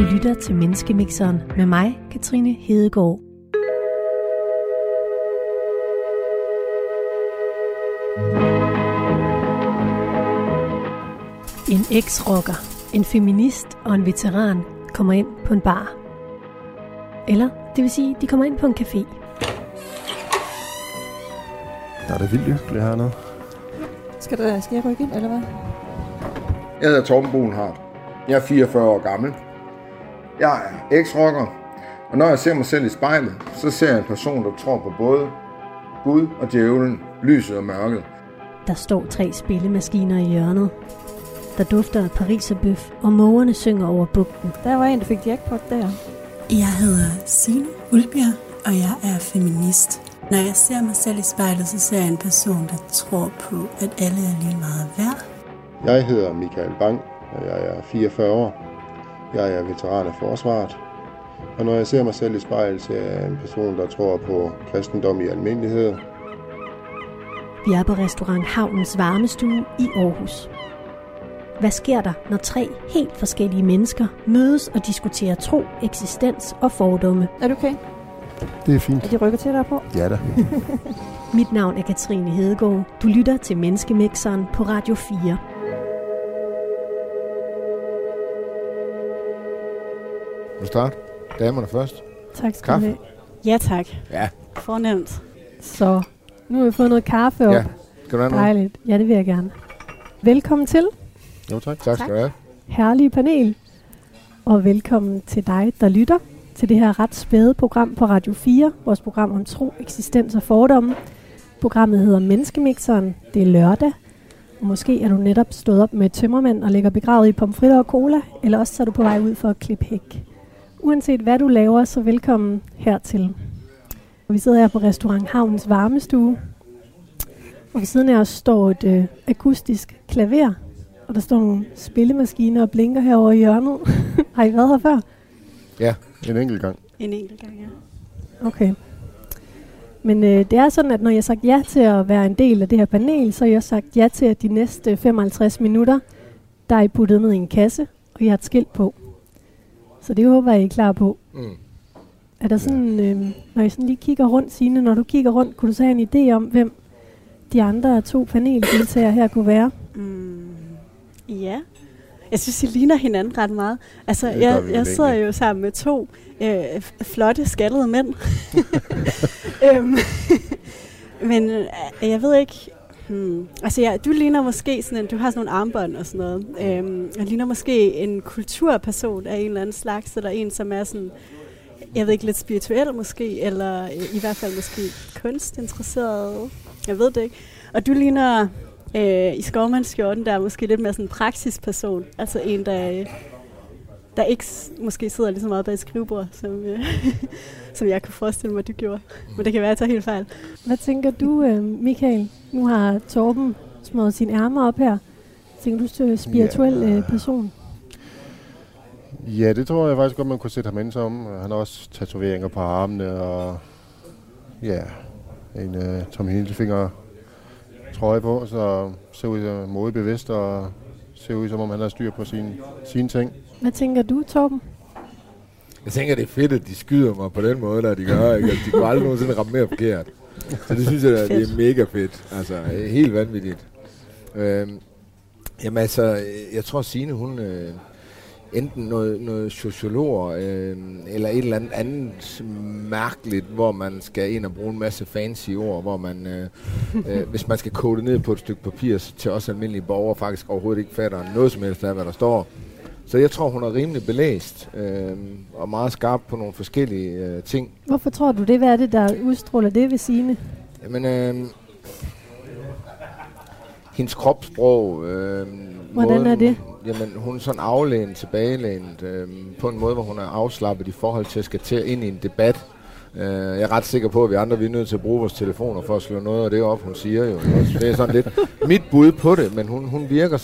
Du lytter til Menneskemixeren med mig, Katrine Hedegaard. En eks-rocker, en feminist og en veteran kommer ind på en bar. Eller, det vil sige, de kommer ind på en café. Der er det vildt hyggeligt hernede. Skal jeg rykke ind, eller hvad? Jeg hedder Torben Brunhardt. Jeg er 44 år gammel. Jeg er eks-rocker, og når jeg ser mig selv i spejlet, så ser jeg en person, der tror på både Gud og djævlen, lyset og mørket. Der står 3 spillemaskiner i hjørnet. Der dufter af pariserbøf, og mågerne synger over bugten. Der var en, der fik jackpot der. Jeg hedder Signe Ulbjerg, og jeg er feminist. Når jeg ser mig selv i spejlet, så ser jeg en person, der tror på, at alle er lige meget værd. Jeg hedder Michael Bang, og jeg er 44 år. Jeg er veteran af forsvaret, og når jeg ser mig selv i spejlet, så er jeg en person, der tror på kristendom i almindelighed. Vi er på Restaurant Havnens Varmestue i Aarhus. Hvad sker der, når 3 helt forskellige mennesker mødes og diskuterer tro, eksistens og fordomme? Er du okay? Det er fint. Er de rykker til dig på? Ja da. Mit navn er Katrine Hedegaard. Du lytter til Menneskemixeren på Radio 4. Vil du starte? Damerne først. Tak skal du have. Ja tak. Ja. Fornemt. Så nu har vi fået noget kaffe op. Ja. Skal du have noget? Dejligt. Ja, det vil jeg gerne. Velkommen til. Jo tak. Tak skal du have. Herlige panel. Og velkommen til dig, der lytter til det her ret spæde program på Radio 4. Vores program om tro, eksistens og fordomme. Programmet hedder Menneskemixeren. Det er lørdag. Og måske er du netop stået op med tømmermænd og ligger begravet i pomfritter og cola. Eller også er du på vej ud for at klippe hæk. Uanset hvad du laver, så velkommen hertil. Vi sidder her på Restaurant Havnens Varmestue. Og ved siden af os står et akustisk klaver. Og der står nogle spillemaskiner og blinker herovre i hjørnet. Har I været her før? Ja, en enkelt gang, ja. Okay. Men det er sådan, at når jeg har sagt ja til at være en del af det her panel, så har jeg sagt ja til, at de næste 55 minutter, der er I puttet ned i en kasse, og I har et skilt på. Så det håber jeg, I er klar på. Mm. Er der sådan, når I sådan lige kigger rundt, Signe, når du kigger rundt, kunne du så have en idé om, hvem de andre 2 paneldeltagere her kunne være? Ja. Jeg synes, de ligner hinanden ret meget. Altså, jeg sidder jo sammen med 2 flotte, skaldede mænd. Men jeg ved ikke... Altså, du ligner måske sådan en... Du har sådan nogle armbånd og sådan noget. Jeg ligner måske en kulturperson af en eller anden slags, eller en, som er sådan... Jeg ved ikke, lidt spirituel måske, eller i hvert fald måske kunstinteresseret. Jeg ved det ikke. Og du ligner... I skovmandsskjorten, der er måske lidt mere sådan en praksisperson. Altså en, der ikke måske sidder lige så meget bag et skrivebord, som jeg kunne forestille mig, du gjorde. Men det kan være, at jeg tager helt fejl. Hvad tænker du, Michael? Nu har Torben smået sine ærmer op her. Tænker du, du er spirituel person? Ja, det tror jeg faktisk godt, man kunne sætte ham ind som. Han har også tatoveringer på armene, og ja, en Tom Hildefinger trøje på, så ser ud som modebevidst og ser ud som om han har styr på sine ting. Hvad tænker du, Torben? Jeg tænker, det er fedt, at de skyder mig på den måde, der de gør. Ikke? De kunne aldrig nogensinde ramme mere forkert. Så det synes jeg, at det er mega fedt. Altså, helt vanvittigt. Jamen altså, jeg tror Signe, hun enten noget sociolog eller et eller andet mærkeligt, hvor man skal ind og bruge en masse fancy ord, hvor man, hvis man skal kode ned på et stykke papir, så til os almindelige borgere faktisk overhovedet ikke fatter noget som helst af, hvad der står. Så jeg tror, hun er rimelig belæst og meget skarp på nogle forskellige ting. Hvorfor tror du det? Hvad er det, der udstråler det ved Signe? Jamen, hendes kropssprog... Hvordan er det? Jamen, hun er sådan aflænet, tilbagelænet, på en måde, hvor hun er afslappet i forhold til at skal ind i en debat. Jeg er ret sikker på, at vi andre vi er nødt til at bruge vores telefoner for at slå noget af det op, hun siger jo. Det er sådan lidt mit bud på det, men hun virker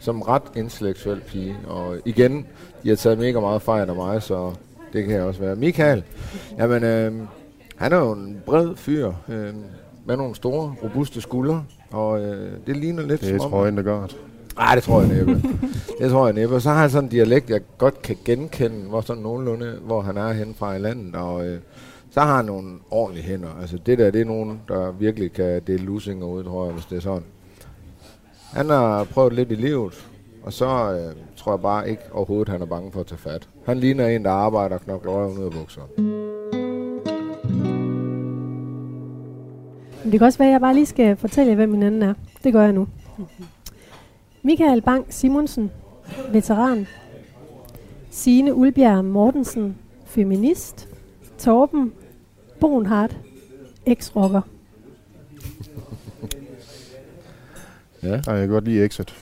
som ret intellektuel pige. Og igen, de har taget mega meget fejl af mig, så det kan jeg også være. Michael, jamen, han er jo en bred fyr med nogle store, robuste skuldre, og det ligner lidt det som om... Det er trøjen, der gør det. Nej, det tror jeg næppe. Det tror jeg næppe. Så har han sådan en dialekt, jeg godt kan genkende, hvor sådan nogenlunde, hvor han er henne fra i landet, og så har han nogle ordentlige hænder. Altså det der, det er nogen, der virkelig kan dele lusinger ud, tror jeg, hvis det er sådan. Han har prøvet lidt i livet, og så tror jeg bare ikke overhovedet, han er bange for at tage fat. Han ligner en, der arbejder og knokler røven ud af bukserne. Det kan også være, at jeg bare lige skal fortælle jer, hvem hinanden er. Det gør jeg nu. Michael Bang-Simonsen, veteran. Signe Ulbjerg Mortensen, feminist. Torben Brunhardt, ex-rocker. Ja, og jeg kan godt lide Exit.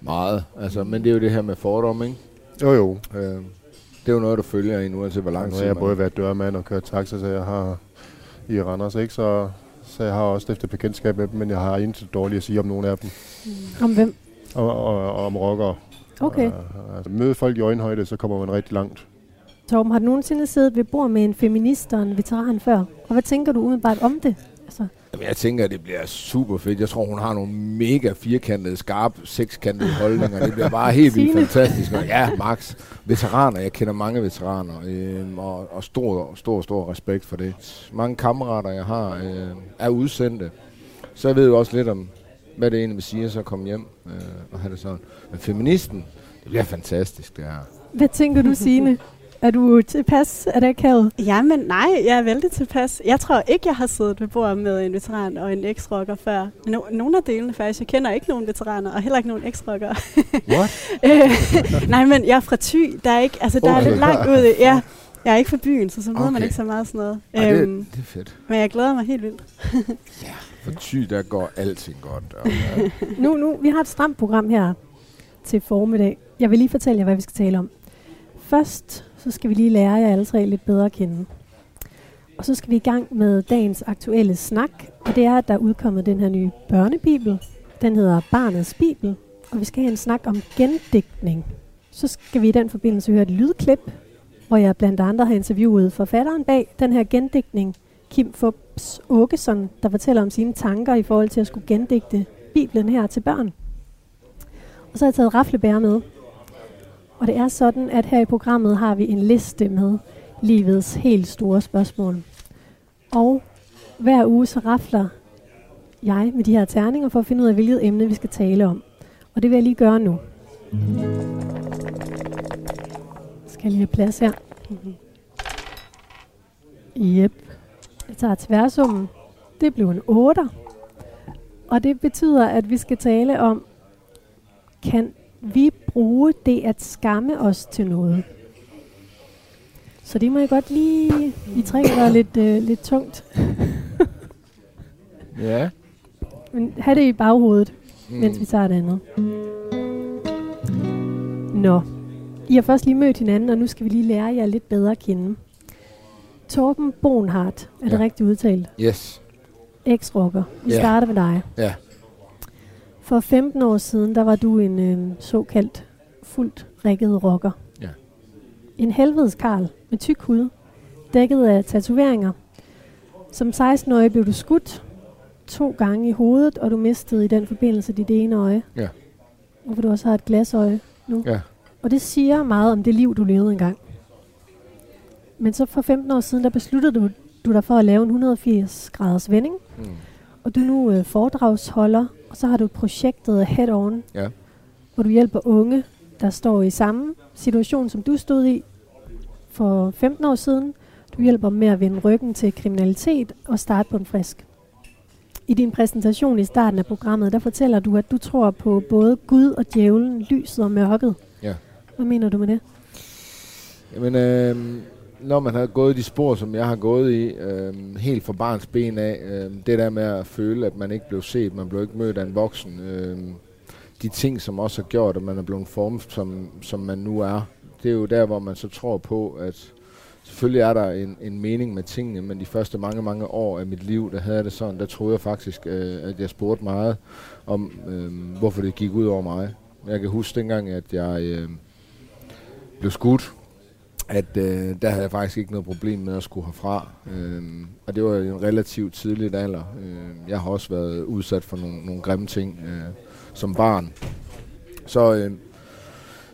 Meget, altså, men det er jo det her med fordomme, ikke? Jo. Det er jo noget, der følger en, uanset hvor lang tid. Nu har jeg både været dørmand og kørt taxa, så jeg har i Randers, ikke? Så jeg har også stiftet bekendtskab med dem, men jeg har intet dårligt at sige om nogen af dem. Om hvem? Og om rockere. Okay. Altså, møde folk i øjenhøjde, så kommer man rigtig langt. Torben, har du nogensinde siddet ved bord med en feminist og en veteran før? Og hvad tænker du umiddelbart om det? Altså. Jamen, jeg tænker, at det bliver super fedt. Jeg tror, hun har nogle mega firkantede, skarpe, sekskantede holdninger. Det bliver bare helt vildt fantastisk. Og ja, Max. Veteraner. Jeg kender mange veteraner. Og stor respekt for det. Mange kammerater, jeg har, er udsendte. Så jeg ved jo også lidt om, hvad det egentlig vil sige, så komme hjem og have det sådan. Men feministen, det bliver fantastisk, det her. Hvad tænker du, Signe? Er du tilpas? Er det akavet? Jamen nej, jeg er vældig tilpas. Jeg tror ikke, jeg har siddet ved bordet med en veteran og en ex-rocker før. Nogle af delene faktisk. Jeg kender ikke nogen veteraner og heller ikke nogen ex-rockere. What? Nej, men jeg er fra Thy. Der er, ikke, altså, der er lidt langt ude. Ja, jeg er ikke fra byen, så møder man ikke så meget sådan noget. Ej, det er fedt. Men jeg glæder mig helt vildt. Ja, for Thy, der går alting godt. Og, ja. Nu, vi har et stramt program her til formiddag. Jeg vil lige fortælle jer, hvad vi skal tale om. Først så skal vi lige lære jer alle tre lidt bedre at kende. Og så skal vi i gang med dagens aktuelle snak, og det er, at der er udkommet den her nye børnebibel. Den hedder Barnets Bibel, og vi skal have en snak om gendigtning. Så skal vi i den forbindelse høre et lydklip, hvor jeg blandt andre har interviewet forfatteren bag den her gendigtning, Kim Fupz Aakeson, der fortæller om sine tanker i forhold til at skulle gendigte Bibelen her til børn. Og så har jeg taget raflebær med. Og det er sådan, at her i programmet har vi en liste med livets helt store spørgsmål. Og hver uge så rafler jeg med de her terninger for at finde ud af, hvilket emne vi skal tale om. Og det vil jeg lige gøre nu. Skal jeg lige have plads her? Jep. Jeg tager tværsummen. Det blev en 8'er. Og det betyder, at vi skal tale om, kan vi bruge det at skamme os til noget. Så det må jeg godt lige... I trækker der lidt tungt. Ja. Men have det i baghovedet, mens vi tager det andet. Nå. I har først lige mødt hinanden, og nu skal vi lige lære jer lidt bedre at kende. Torben Brunhardt, er det rigtigt udtalt? Yes. Ex-rocker. Vi starter med dig. Ja. For 15 år siden, der var du en såkaldt fuldt rigget rocker. Ja. En helvedeskarl med tyk hud, dækket af tatoveringer. Som 16-årig blev du skudt 2 gange i hovedet, og du mistede i den forbindelse dit ene øje. Ja. Hvorfor du også har et glasøje nu. Ja. Og det siger meget om det liv, du levede engang. Men så for 15 år siden, der besluttede du dig for at lave en 180-graders vending. Mm. Og du er nu foredragsholder, og så har du projektet Head On, hvor du hjælper unge, der står i samme situation, som du stod i for 15 år siden. Du hjælper med at vende ryggen til kriminalitet og starte på en frisk. I din præsentation i starten af programmet, der fortæller du, at du tror på både Gud og djævlen, lyset og mørket. Ja. Hvad mener du med det? Jamen, når man har gået de spor, som jeg har gået i, helt fra barns ben af, det der med at føle, at man ikke blev set, man blev ikke mødt af en voksen, de ting, som også har gjort, at man er blevet formet, som man nu er, det er jo der, hvor man så tror på, at selvfølgelig er der en mening med tingene, men de første mange år af mit liv, der havde jeg det sådan, der troede jeg faktisk, at jeg spurgte meget om, hvorfor det gik ud over mig. Jeg kan huske dengang, at jeg blev skudt, at der havde jeg faktisk ikke noget problem med at skulle herfra. Og det var en relativt tidlig alder. Jeg har også været udsat for nogle grimme ting som barn.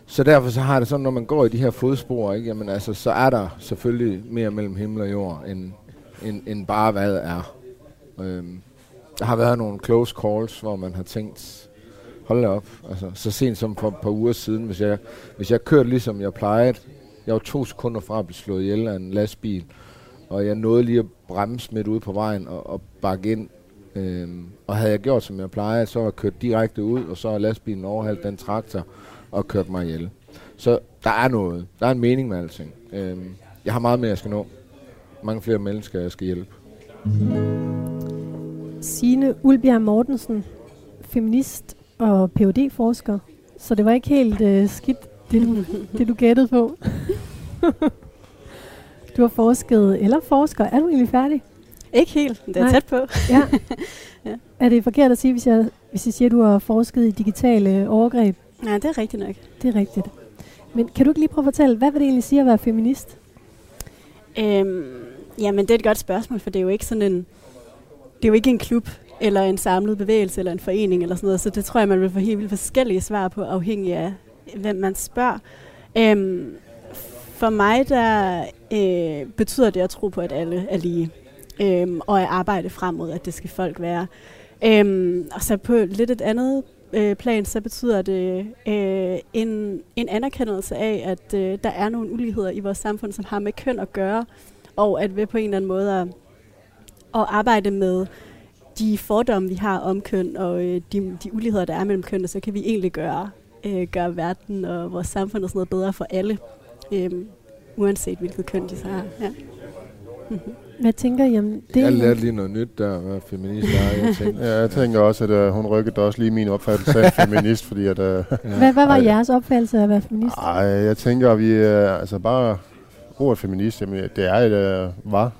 Så derfor så har det sådan, når man går i de her fodspor, ikke? Jamen, altså, så er der selvfølgelig mere mellem himmel og jord, end bare hvad er. Der har været nogle close calls, hvor man har tænkt, hold da op, altså, så sent som for et par uger siden, hvis jeg kørte ligesom jeg plejede, jeg var 2 sekunder fra at blive slået ihjel af en lastbil, og jeg nåede lige at bremse midt ude på vejen og bakke ind. Og havde jeg gjort, som jeg plejede, så var jeg kørt direkte ud, og så har lastbilen overhældt den traktor og kørt mig ihjel. Så der er noget. Der er en mening med alting. Jeg har meget mere, jeg skal nå. Mange flere mennesker, jeg skal hjælpe. Signe Ulbjerg Mortensen, feminist og PhD-forsker. Så det var ikke helt skidt, det du gættede på. Du har forsket eller forsker. Er du egentlig færdig? Ikke helt, det er tæt på. Ja. Ja. Er det forkert at sige, hvis jeg siger, at du har forsket i digitale overgreb? Nej, det er rigtigt nok. Det er rigtigt. Men kan du ikke lige prøve at fortælle, hvad vil det egentlig sige at være feminist? Jamen, det er et godt spørgsmål, for det er jo ikke sådan en... Det er jo ikke en klub, eller en samlet bevægelse, eller en forening, eller sådan noget. Så det tror jeg, man vil få helt vildt forskellige svar på, afhængig af, hvem man spørger. For mig, der betyder det at tro på, at alle er lige. Og at arbejde frem mod, at det skal folk være. Og så på lidt et andet plan, så betyder det en anerkendelse af, at der er nogle uligheder i vores samfund, som har med køn at gøre, og at vi på en eller anden måde at arbejde med de fordomme, vi har om køn, og de uligheder, der er mellem køn, så kan vi egentlig gøre verden og vores samfund og sådan noget bedre for alle, uanset hvilket køn de så har. Ja. Hvad tænker I om det? Jeg lærte lige noget nyt der, hvad feminist er. Jeg tænker også, at hun rykkede også lige min opfattelse af feminist, fordi at... Hvad var jeres opfattelse af at være feminist? Nej, jeg tænker, at vi... altså bare ordet feminist, jamen, det er et var...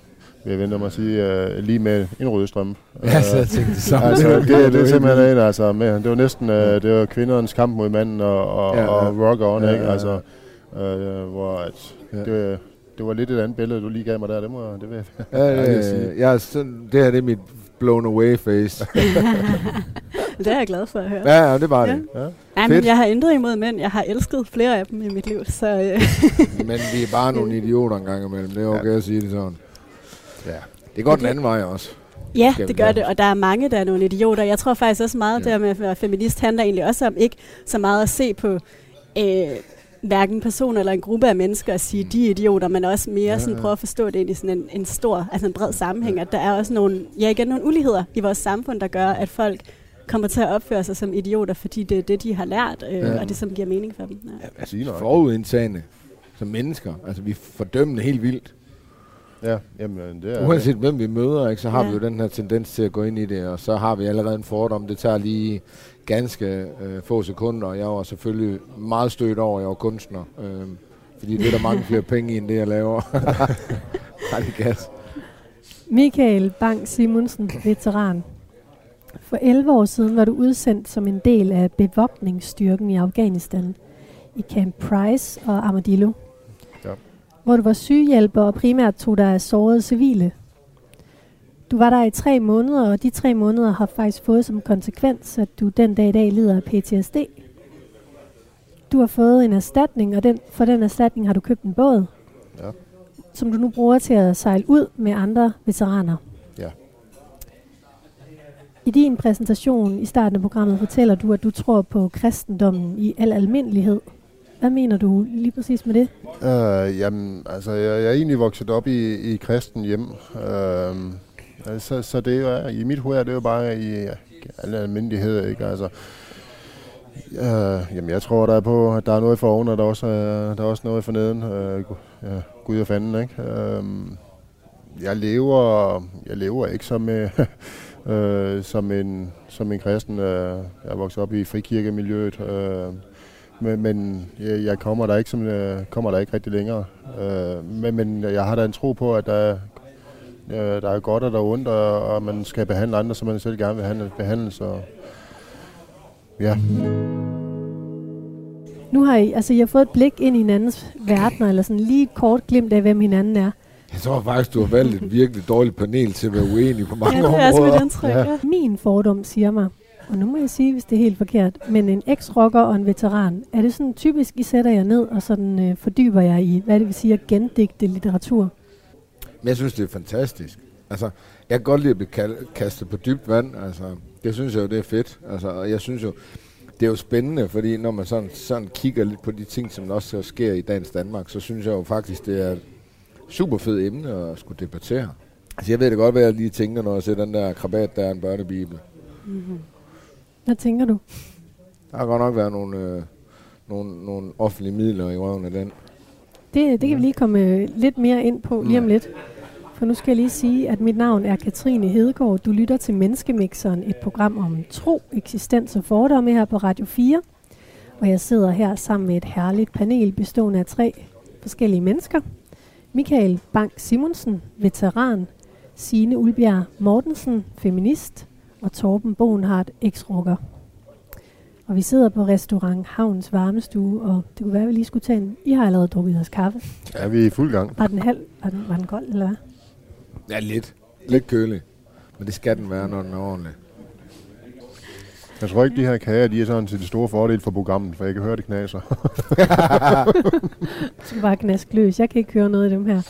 Jeg venter mig at sige, lige med en rødstrøm. Ja, så jeg tænkte det samme. Altså, det er simpelthen en, altså, med, det var næsten det var kvindernes kamp mod manden og rock on, ikke? Altså, hvor at, det var lidt et andet billede, du lige gav mig der. Det vil jeg sige. Ja, det her det er mit blown away face. Det er jeg glad for at høre. Ja, det var det. Ja. Ja. Men jeg har intet imod mænd. Jeg har elsket flere af dem i mit liv. Så, Men vi er bare nogle idioter en gang imellem. Det er okay at sige det sådan. Ja, det går den anden vej også. Ja, det gør det, og der er mange, der er nogle idioter. Jeg tror faktisk også meget, der med at være feminist handler egentlig også om ikke så meget at se på hverken person eller en gruppe af mennesker og sige, de er idioter, men også mere sådan prøve at forstå det ind i sådan en stor, altså en bred sammenhæng, at der er også nogle uligheder i vores samfund, der gør, at folk kommer til at opføre sig som idioter, fordi det er det, de har lært, og det som giver mening for dem. Ja. Altså, forudindtagende som mennesker, altså vi fordømmer helt vildt. Ja, jamen, det er uanset hvem vi møder, ikke, så har vi jo den her tendens til at gå ind i det, og så har vi allerede en fordom. Det tager lige ganske få sekunder, og jeg var selvfølgelig meget stødt over, at jeg var kunstner. Fordi det er der mange flere penge i, end det jeg laver. Michael Bang-Simonsen, veteran. For 11 år siden var du udsendt som en del af bevåbningsstyrken i Afghanistan i Camp Price og Amadillo, hvor du var sygehjælper og primært tog dig af sårede civile. Du var der i 3 måneder, og de 3 måneder har faktisk fået som konsekvens, at du den dag i dag lider af PTSD. Du har fået en erstatning, og for den erstatning har du købt en båd, som du nu bruger til at sejle ud med andre veteraner. Ja. I din præsentation i starten af programmet fortæller du, at du tror på kristendommen i al almindelighed. Hvad mener du lige præcis med det? Jamen, altså, jeg er egentlig vokset op i kristen hjem. Så det er i mit hoved, det er jo bare i alle almindeligheder, ikke? Altså, jamen, jeg tror, der er på, at der er noget for oven, og der er også noget for neden. Gud og fanden, ikke? Jeg lever ikke som... som en kristen. Jeg er vokset op i frikirkemiljøet. Men jeg kommer der ikke, rigtig længere. Men jeg har da en tro på, at der er godt og der er ondt, og man skal behandle andre, som man selv gerne vil behandles. Ja. Nu har I har fået et blik ind i hinandens verdener, eller sådan lige et kort glimt af, hvem hinanden er. Jeg tror faktisk, du har valgt et virkelig dårligt panel til at være uenig på mange områder. Ja, det er også mit indtryk. Min fordom siger mig, Og nu må jeg sige, hvis det er helt forkert, men en eks-rocker og en veteran, er det sådan typisk, I sætter jer ned og sådan fordyber jer i, hvad det vil sige at gendigte litteratur? Men jeg synes, det er fantastisk. Altså, jeg kan godt lide at blive kastet på dybt vand. Altså, det synes jeg jo, det er fedt. Altså, og jeg synes jo, det er jo spændende, fordi når man sådan kigger lidt på de ting, som også sker i dagens Danmark, så synes jeg jo faktisk, det er et super fedt emne at skulle debattere. Altså, jeg ved det godt, hvad jeg lige tænker, når jeg ser den der krabat, der er en børnebibel. Mm-hmm. Hvad tænker du? Der har godt nok været nogle offentlige midler i røven af den. Det kan vi lige komme lidt mere ind på lige om lidt. For nu skal jeg lige sige, at mit navn er Katrine Hedegaard. Du lytter til Menneskemixeren, et program om tro, eksistens og fordomme her på Radio 4. Og jeg sidder her sammen med et herligt panel bestående af 3 forskellige mennesker. Michael Bang-Simonsen, veteran. Signe Ulbjerg Mortensen, feminist. Og Torben Brunhardt, eks-rocker. Og vi sidder på Restaurant Havnens Varmestue, og det kunne være, at vi lige skulle tage en... I har allerede drukket jeres kaffe. Ja, vi er i fuld gang. Var den halv? Var den kold, eller hvad? Ja, lidt. Lidt kølig. Men det skal den være, når den er ordentlig. Jeg tror ikke, de her kager, de er sådan til det store fordel for programmet, for jeg kan høre, det knaser. Du skal bare knaske løs. Jeg kan ikke høre noget af dem her.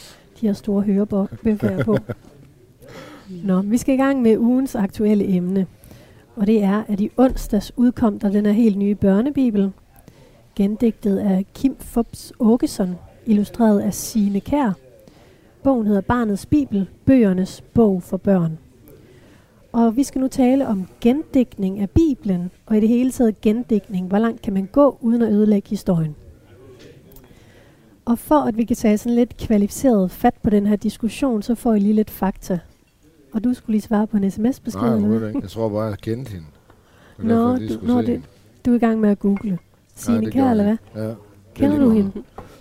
De har store hørebøffer på. Nå, vi skal i gang med ugens aktuelle emne. Og det er, at i onsdags udkom der den her helt nye børnebibel, gendigtet af Kim Fupz Aakeson, illustreret af Signe Kaer. Bogen hedder Barnets Bibel, bøgernes bog for børn. Og vi skal nu tale om gendigtning af Bibelen, og i det hele taget gendigtning. Hvor langt kan man gå uden at ødelægge historien? Og for at vi kan tage sådan lidt kvalificeret fat på den her diskussion, så får I lige lidt fakta. Og du skulle lige svare på en sms-besked? Nej, overhovedet ikke. Jeg tror bare, jeg kendte hende. Nå, du er i gang med at google. Signe Kaer, eller hvad? Ja. Kender du hende?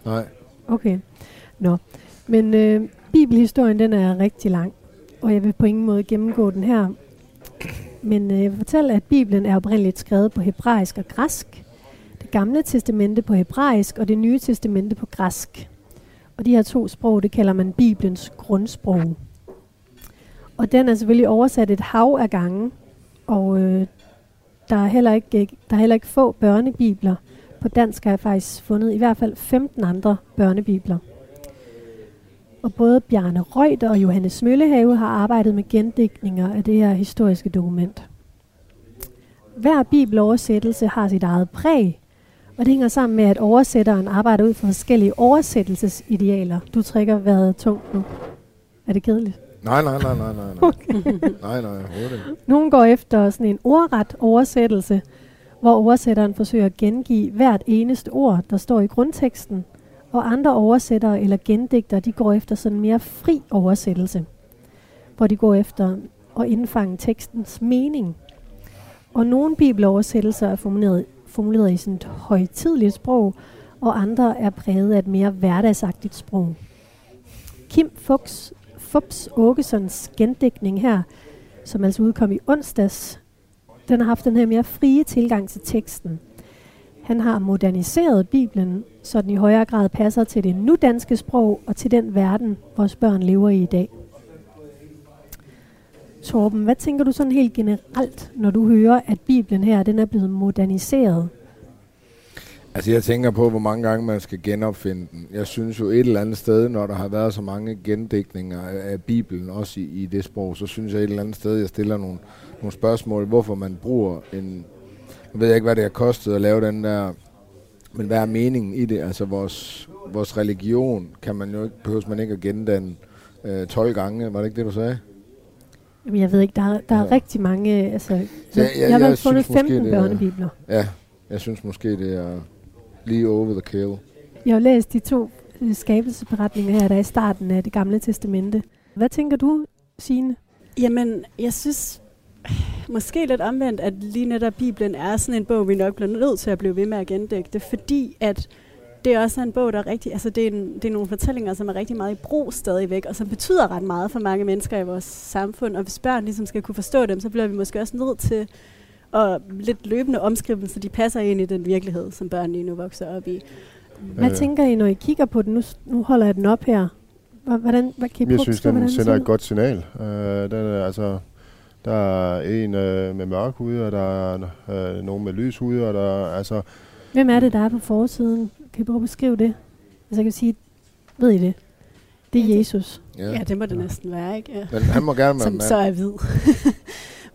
Nej. Okay. Nå. Men bibelhistorien, den er rigtig lang. Og jeg vil på ingen måde gennemgå den her. Men jeg vil fortælle, at Bibelen er oprindeligt skrevet på hebraisk og græsk. Det gamle testamente på hebraisk, og det nye testamente på græsk. Og de her 2 sprog, det kalder man Bibelens grundsprog. Og den er selvfølgelig oversat et hav af gange, og der er heller ikke få børnebibler. På dansk har jeg faktisk fundet i hvert fald 15 andre børnebibler. Og både Bjarne Reuter og Johannes Møllehave har arbejdet med gendigtninger af det her historiske dokument. Hver bibeloversættelse har sit eget præg, og det hænger sammen med, at oversætteren arbejder ud fra forskellige oversættelsesidealer. Du trækker vejret tungt nu. Er det kedeligt? Nej. Okay. Nej, nogen går efter sådan en ordret oversættelse, hvor oversætteren forsøger at gengive hvert eneste ord, der står i grundteksten, og andre oversættere eller gendigtere, de går efter sådan mere fri oversættelse, hvor de går efter at indfange tekstens mening. Og nogle bibeloversættelser er formuleret i sådan et højtideligt sprog, og andre er præget af et mere hverdagsagtigt sprog. Kim Fupz Aakesons gendigtning her, som altså udkom i onsdags, den har haft den her mere frie tilgang til teksten. Han har moderniseret Bibelen, så den i højere grad passer til det nudanske sprog og til den verden, vores børn lever i dag. Torben, hvad tænker du sådan helt generelt, når du hører, at Bibelen her, den er blevet moderniseret? Altså, jeg tænker på, hvor mange gange man skal genopfinde den. Jeg synes jo et eller andet sted, når der har været så mange gendigtninger af Bibelen, også i det sprog, så synes jeg et eller andet sted, jeg stiller nogle spørgsmål, hvorfor man bruger en... Jeg ved ikke, hvad det har kostet at lave den der... Men hvad er meningen i det? Altså, vores religion kan man jo ikke... Behøves man ikke at gendanne 12 gange? Var det ikke det, du sagde? Jamen, jeg ved ikke. Der er rigtig mange... Altså, jeg har fundet 15 børnebibler. Ja. Jeg synes måske, det er lige over the kill. Jeg har læst de 2 skabelsesberetninger her, der er i starten af det gamle testamente. Hvad tænker du, Signe? Jamen, jeg synes måske lidt omvendt, at lige netop Bibelen er sådan en bog, vi nok bliver nødt til at blive ved med at gendægte, fordi at det også er en bog, der er rigtig... Altså, det er nogle fortællinger, som er rigtig meget i brug stadigvæk, og som betyder ret meget for mange mennesker i vores samfund. Og hvis børn ligesom skal kunne forstå dem, så bliver vi måske også nødt til... og lidt løbende omskrivelser, så de passer ind i den virkelighed, som børn lige nu vokser op i. Hvad tænker I, når I kigger på den? Nu holder jeg den op her. Hvordan kan I prøve at skrive, hvordan den sender et godt signal. Den er, altså, Der er en med mørk hud, og der er nogen med lys hud, og der er altså... Hvem er det, der er på forsiden? Kan I prøve at beskrive det? Altså jeg kan sige, ved I det? Det er ja, Jesus. Det, ja, det må det næsten være, ikke? Ja. Men han må gerne være som mand. Så er hvid.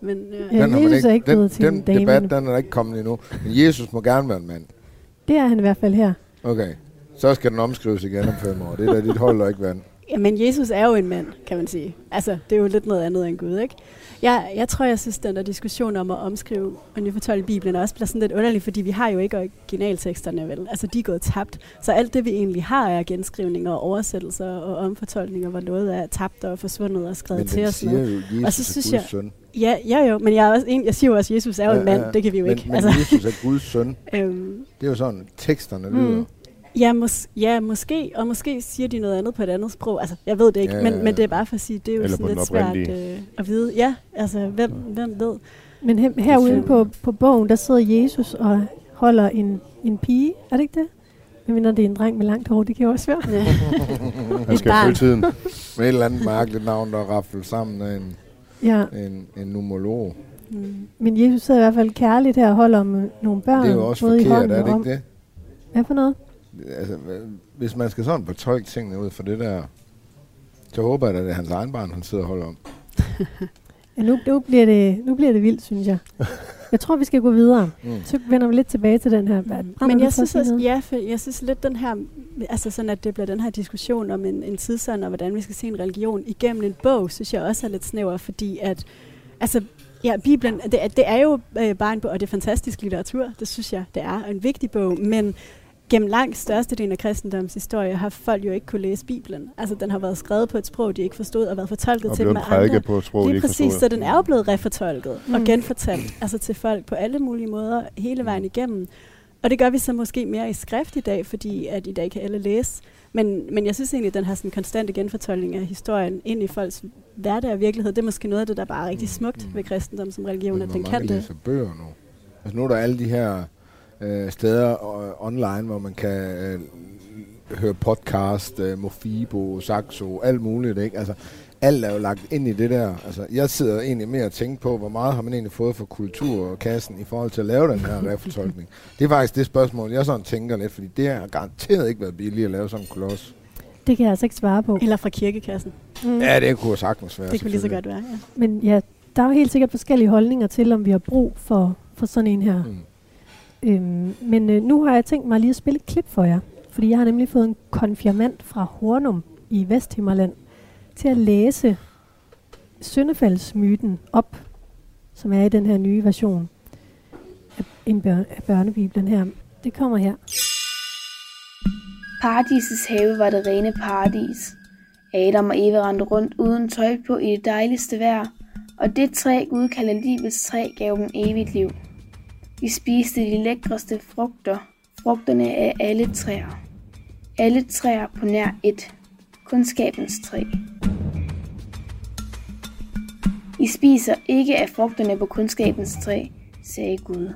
Men, ja, den Jesus ikke, er ikke blevet til en dame. Den debat, den er der ikke kommet endnu. Men Jesus må gerne være en mand. Det er han i hvert fald her. Okay. Så skal den omskrives igen om 5 år. Det er da dit hold, der ikke vand. Jamen, Jesus er jo en mand, kan man sige. Altså, det er jo lidt noget andet end Gud, ikke? Jeg tror, jeg synes, den der diskussion om at omskrive og nyfortolke Bibelen også bliver sådan lidt underlig, fordi vi har jo ikke originalteksterne, vel? Altså, de er gået tabt. Så alt det, vi egentlig har, er genskrivninger og oversættelser og omfortolkninger, hvor noget er tabt og forsvundet og skrevet til os. Men den siger jo, Jesus er Guds søn. Ja, men jeg siger jo også, Jesus er jo en mand. Det kan vi jo ikke. Men altså, Jesus er Guds søn. Det er jo sådan, teksterne lyder. Ja, måske. Og måske siger de noget andet på et andet sprog. Altså, jeg ved det ikke, men det er bare for at sige, det er jo eller sådan lidt svært at vide. Ja, altså, hvem ved? Men herude på bogen, der sidder Jesus og holder en pige. Er det ikke det? Jeg mener, det er en dreng med langt hår. Det kan jo også være. Ja. Han skal følge tiden med et eller andet mærkeligt navn, der er rafflet sammen af en numerolog. Mm. Men Jesus sidder i hvert fald kærligt her og holder om nogle børn. Det er jo også forkert, er det ikke det? Hvad for noget? Altså, hvis man skal sådan betolke tingene ud for det der, så håber jeg, at det er hans egen barn, han sidder og holder om. Ja, nu bliver det vildt, synes jeg. Jeg tror, vi skal gå videre. Så vender vi lidt tilbage til den her. Men jeg synes også, jeg synes lidt den her, altså sådan at det bliver den her diskussion om en tidsånd og hvordan vi skal se en religion igennem en bog, synes jeg også er lidt snæver, fordi at, altså, ja, Bibelen, det er jo bare en bog, og det er fantastisk litteratur, det synes jeg, det er en vigtig bog, men gennem langt størstedelen af kristendoms historie har folk jo ikke kunne læse Bibelen. Altså, den har været skrevet på et sprog, de ikke forstod, og været fortolket og til dem af andre. På et sprog, lige præcis, så den er jo blevet refortolket og genfortalt altså til folk på alle mulige måder, hele vejen igennem. Og det gør vi så måske mere i skrift i dag, fordi at i dag kan alle læse. Men jeg synes egentlig, at den her sådan konstante genfortolkning af historien ind i folks hverdag og virkelighed, det er måske noget af det, der bare er rigtig smukt ved kristendom som religion, at den kan det. Læser bøger nu. Altså, nu er der alle de her steder online, hvor man kan høre podcast, Mofibo, Saxo, alt muligt, ikke? Altså, alt er jo lagt ind i det der. Altså, jeg sidder egentlig mere og tænker på, hvor meget har man egentlig fået fra kulturkassen i forhold til at lave den her refortolkning. Det er faktisk det spørgsmål, jeg sådan tænker lidt, fordi det har garanteret ikke været billigt at lave sådan en koloss. Det kan jeg altså ikke svare på. Eller fra kirkekassen. Ja, det kunne sagtens være. Det kunne lige så godt være, ja. Men ja, der er jo helt sikkert forskellige holdninger til, om vi har brug for sådan en her. Men nu har jeg tænkt mig lige at spille et klip for jer, fordi jeg har nemlig fået en konfirmand fra Hornum i Vesthimmerland til at læse syndefaldsmyten op, som er i den her nye version af børnebiblen her. Det kommer her. Paradisets have var det rene paradis. Adam og Eva rendte rundt uden tøj på i det dejligste vejr, og det træ, Gud kalder livets træ, gav dem evigt liv. Vi spiste de lækreste frugter, frugterne af alle træer. Alle træer på nær et, kundskabens træ. I spiser ikke af frugterne på kundskabens træ, sagde Gud.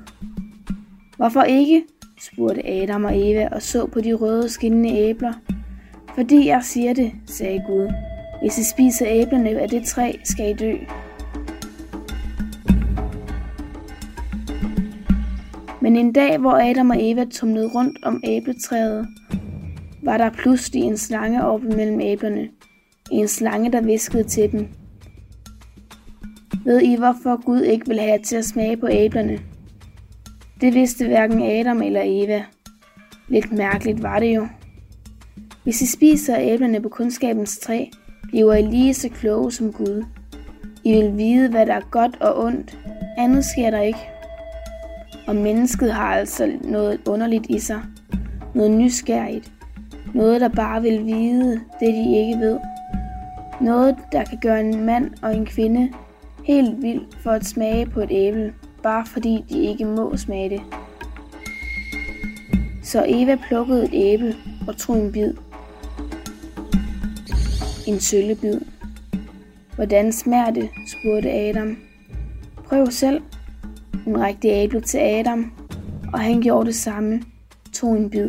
Hvorfor ikke? Spurgte Adam og Eva og så på de røde skinnende æbler. Fordi jeg siger det, sagde Gud. Hvis I spiser æblerne af det træ, skal I dø. Men en dag, hvor Adam og Eva tumlede rundt om æbletræet, var der pludselig en slange oppe mellem æblerne. En slange, der hviskede til dem. Ved I, hvorfor Gud ikke ville have til at smage på æblerne? Det vidste hverken Adam eller Eva. Lidt mærkeligt var det jo. Hvis I spiser æblerne på kundskabens træ, bliver I lige så kloge som Gud. I vil vide, hvad der er godt og ondt. Andet sker der ikke. Og mennesket har altså noget underligt i sig, noget nysgerrigt, noget der bare vil vide det de ikke ved. Noget der kan gøre en mand og en kvinde helt vild for at smage på et æble, bare fordi de ikke må smage det. Så Eva plukkede et æble og tog en bid. En søllebid. Hvordan smager det? Spurgte Adam. Prøv selv. Hun rækte æblet til Adam, og han gjorde det samme, tog en bid,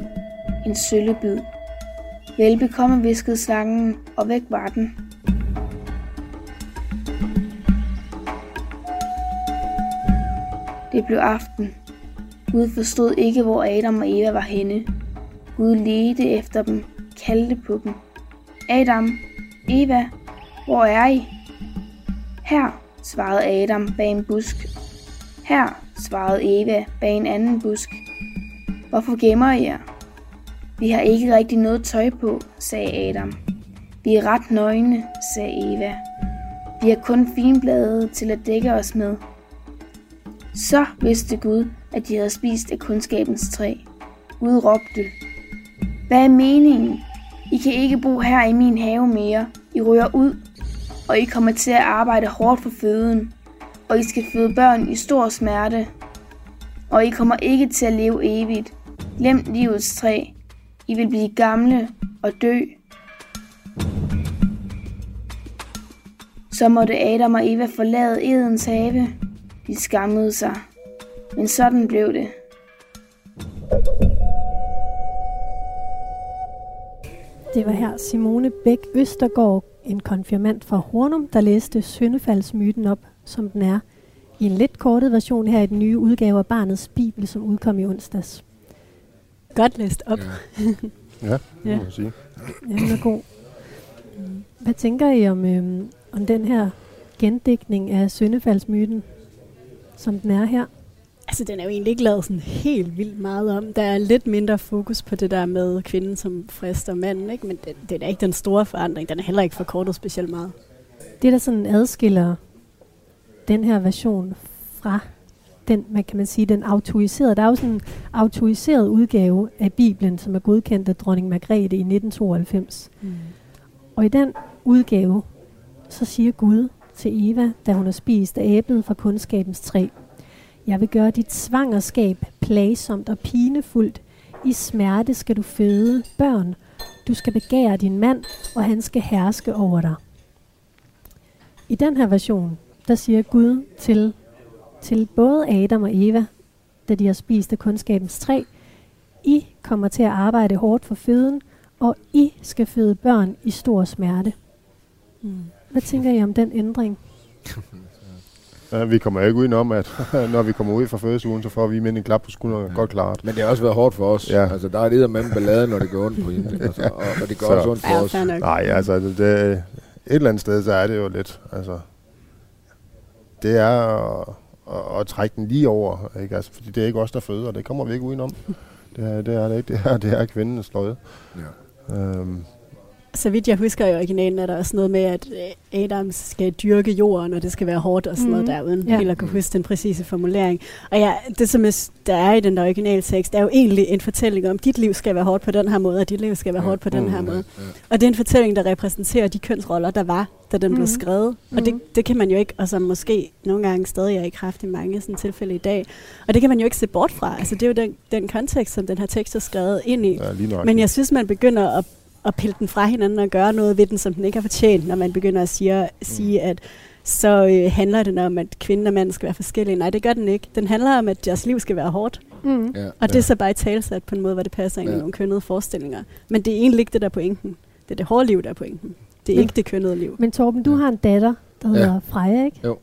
en søllebid. Velbekomme viskede slangen, og væk var den. Det blev aften. Gud forstod ikke, hvor Adam og Eva var henne. Gud ledte efter dem, kaldte på dem. Adam, Eva, hvor er I? Her, svarede Adam bag en busk. Her, svarede Eva bag en anden busk. Hvorfor gemmer I jer? Vi har ikke rigtig noget tøj på, sagde Adam. Vi er ret nøgne, sagde Eva. Vi har kun finblade til at dække os med. Så vidste Gud, at de havde spist af kundskabens træ. Gud råbte, hvad er meningen? I kan ikke bo her i min have mere. I ryger ud, og I kommer til at arbejde hårdt for føden. Og I skal føde børn i stor smerte. Og I kommer ikke til at leve evigt. Glem livets træ. I vil blive gamle og dø. Så måtte Adam og Eva forlade Edens have. De skammede sig. Men sådan blev det. Det var her Simone Bæk Østergaard, en konfirmand fra Hornum, der læste syndefaldsmyten op, som den er, i en lidt kortet version her i den nye udgave af Barnets Bibel, som udkom i onsdags. Godt læst op. Ja, det må jeg sige. Ja, den er god. Hvad tænker I om den her gendigtning af syndefaldsmyten, som den er her? Altså, den er jo egentlig ikke lavet sådan helt vildt meget om. Der er lidt mindre fokus på det der med kvinden, som frister manden, ikke? Men det er ikke den store forandring. Den er heller ikke forkortet specielt meget. Det, der sådan adskiller den her version fra den, den autoriserede. Der er jo sådan en autoriseret udgave af Bibelen, som er godkendt af dronning Margrethe i 1992. Mm. Og i den udgave, så siger Gud til Eva, da hun har spist af æblet fra kundskabens træ, jeg vil gøre dit svangerskab plagsomt og pinefuldt. I smerte skal du føde børn. Du skal begære din mand, og han skal herske over dig. I den her version, der siger Gud til både Adam og Eva, da de har spist af kundskabens træ, I kommer til at arbejde hårdt for føden, og I skal føde børn i stor smerte. Hvad tænker I om den ændring? Ja, vi kommer ikke udenom, at når vi kommer ud fra fødesuen, så får vi mænd en klap på skulderen. Ja. Godt klart. Men det har også været hårdt for os. Ja. Altså, der er et eddermame ballade, når det går ondt på hende. Altså, og det går så også ondt for os. Nej, altså det, et eller andet sted, så er det jo lidt. Altså, det er at trække den lige over. Ikke? Altså, fordi det er ikke os, der føder, og det kommer vi ikke udenom. Det er det ikke. Det er kvindens lod. Ja. Så vidt jeg husker i originalen, er der også noget med, at Adam skal dyrke jorden, og det skal være hårdt og sådan noget der, uden helt at kunne huske den præcise formulering. Og ja, det som der er i den der originaltekst, er jo egentlig en fortælling om, dit liv skal være hårdt på den her måde, og dit liv skal være hårdt på den her måde. Ja. Og det er en fortælling, der repræsenterer de kønsroller, der var, da den blev skrevet. Og det kan man jo ikke, og som måske nogle gange stadig er i kraft i mange sådan tilfælde i dag. Og det kan man jo ikke se bort fra. Altså, det er jo den kontekst, som den her tekst er skrevet ind i. Ja, men jeg synes, man begynder at pille den fra hinanden og gøre noget ved den, som den ikke har fortjent, når man begynder at sige at så handler det om, at kvinden og mand skal være forskellige. Nej, det gør den ikke. Den handler om, at jeres liv skal være hårdt. Ja, og det er så bare i talsat på en måde, hvor det passer ind i nogle kønnede forestillinger. Men det er egentlig ikke det, der er pointen. Det er det hårde liv, der er pointen. Det er ikke det kønnede liv. Men Torben, du har en datter, der hedder Freja, ikke? Jo.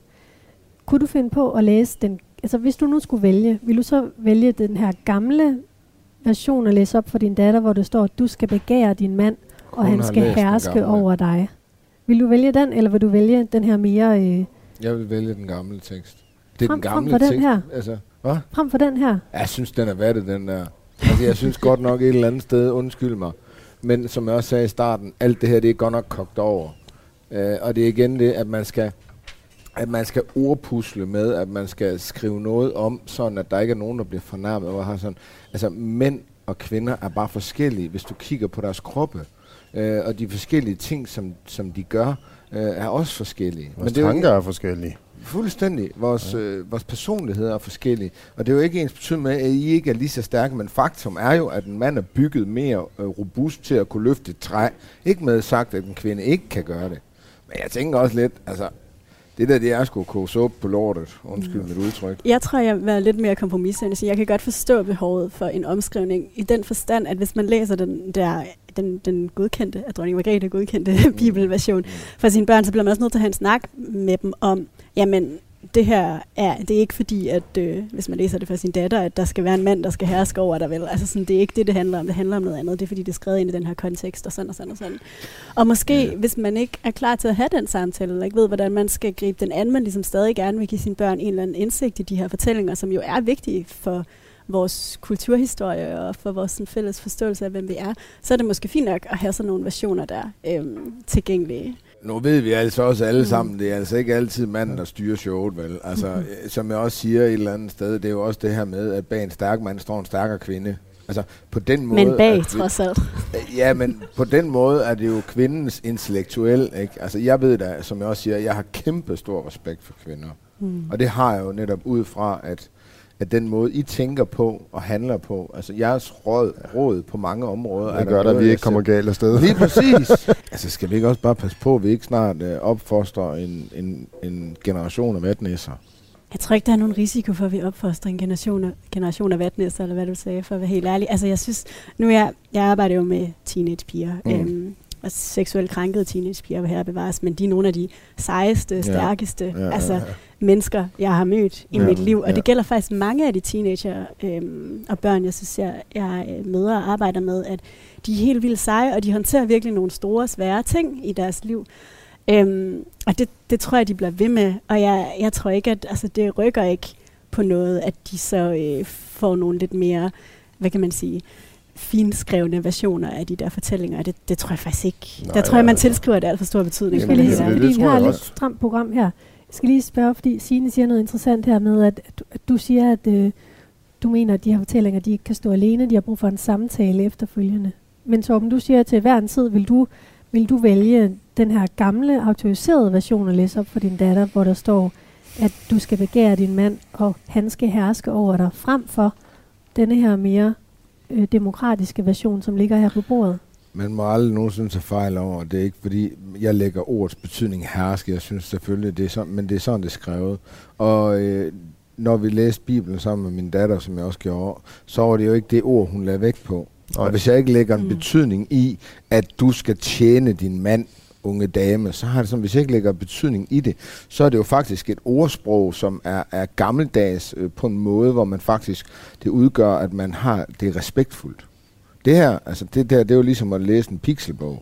Kunne du finde på at læse den? Altså, hvis du nu skulle vælge, ville du så vælge den her gamle version at læse op for din datter, hvor det står, at du skal begære din mand, og han skal herske over dig. Vil du vælge den, eller vil du vælge den her mere... Jeg vil vælge den gamle tekst. Det er den gamle frem for tekst. Den her. Altså, hvad? Frem for den her. Jeg synes, den er værd, den der. Altså, jeg synes godt nok et eller andet sted, undskyld mig. Men som jeg også sagde i starten, alt det her, det er godt nok kogt over. Og det er igen det, at man skal ordpusle med, at man skal skrive noget om, sådan at der ikke er nogen, der bliver fornærmet. Og har sådan, altså, mænd og kvinder er bare forskellige, hvis du kigger på deres kroppe. Og de forskellige ting, som de gør, er også forskellige. Vores tanker er forskellige. Fuldstændig. Vores personligheder er forskellige. Og det er jo ikke ens betydning med, at I ikke er lige så stærke, men faktum er jo, at en mand er bygget mere robust til at kunne løfte et træ. Ikke med sagt, at en kvinde ikke kan gøre det. Men jeg tænker også lidt, altså... Det er sgu kose op på lortet. Undskyld mit udtryk. Jeg tror, jeg var lidt mere kompromissende, så jeg kan godt forstå behovet for en omskrivning i den forstand, at hvis man læser den godkendte, af dronning Margrethe godkendte bibelversion for sine børn, så bliver man også nødt til at have en snak med dem om, jamen, det her er, det er ikke fordi, at hvis man læser det fra sin datter, at der skal være en mand, der skal herske over dig, vel. Altså sådan, det er ikke det, det handler om. Det handler om noget andet. Det er fordi, det er skrevet ind i den her kontekst, og sådan og sådan og sådan. Og måske, hvis man ikke er klar til at have den samtale, eller ikke ved, hvordan man skal gribe den an, man ligesom stadig gerne vil give sine børn en eller anden indsigt i de her fortællinger, som jo er vigtige for vores kulturhistorie og for vores sådan, fælles forståelse af, hvem vi er, så er det måske fint nok at have sådan nogle versioner, der tilgængelige. Nu ved vi altså også alle sammen, det er altså ikke altid manden, der styrer showet, vel? Altså, som jeg også siger et eller andet sted, det er jo også det her med, at bag en stærk mand står en stærkere kvinde. Altså, på den måde... Men bag, trods alt. Ja, men på den måde er det jo kvindens intellektuel, ikke? Altså, jeg ved da, som jeg også siger, jeg har kæmpe stor respekt for kvinder. Og det har jeg jo netop ud fra, at den måde, I tænker på og handler på, altså jeres råd på mange områder... Det gør der, at vi ikke kommer galt afsted. Lige præcis. Altså skal vi ikke også bare passe på, at vi ikke snart opfoster en generation af vatnæsser? Jeg tror ikke, der er nogen risiko for, at vi opfoster en generation af vatnæsser, eller hvad du sagde, for at være helt ærlig. Altså jeg synes, nu jeg arbejder jo med teenagepiger, og seksuelt krænkede teenagepiger vil her bevares, men de er nogle af de sejeste, stærkeste mennesker, jeg har mødt i mit liv. Og det gælder faktisk mange af de teenager og børn, jeg synes, jeg møder og arbejder med, at de er helt vildt seje, og de håndterer virkelig nogle store, svære ting i deres liv. Og det tror jeg, de bliver ved med. Og jeg tror ikke, at altså, det rykker ikke på noget, at de så får nogle lidt mere, hvad kan man sige... finskrevne versioner af de der fortællinger, det tror jeg faktisk ikke. Nej, der tror jeg, man tilskriver det alt for stor betydning. Jamen, fordi vi har et lidt stramt program her. Jeg skal lige spørge, fordi Signe siger noget interessant her med, at du siger, at du mener, at de her fortællinger, de ikke kan stå alene, de har brug for en samtale efterfølgende. Men Torben, du siger, at til hver en tid vil du vælge den her gamle, autoriserede version at læse op for din datter, hvor der står, at du skal begære din mand, og han skal herske over dig, frem for denne her mere demokratiske version, som ligger her på bordet. Man må aldrig nogensinde tage fejl over, det er ikke fordi, jeg lægger ordets betydning herske, jeg synes selvfølgelig, det er sådan, men det er sådan, det er skrevet. Og når vi læste Bibelen sammen med min datter, som jeg også gjorde, så var det jo ikke det ord, hun lagde vægt på. Og hvis jeg ikke lægger en betydning i, at du skal tjene din mand, unge dame, så har det sådan, hvis jeg ikke lægger betydning i det, så er det jo faktisk et ordsprog, som er gammeldags på en måde, hvor man faktisk, det udgør, at man har det respektfuldt. Det her, altså det der, det er jo ligesom at læse en pixelbog.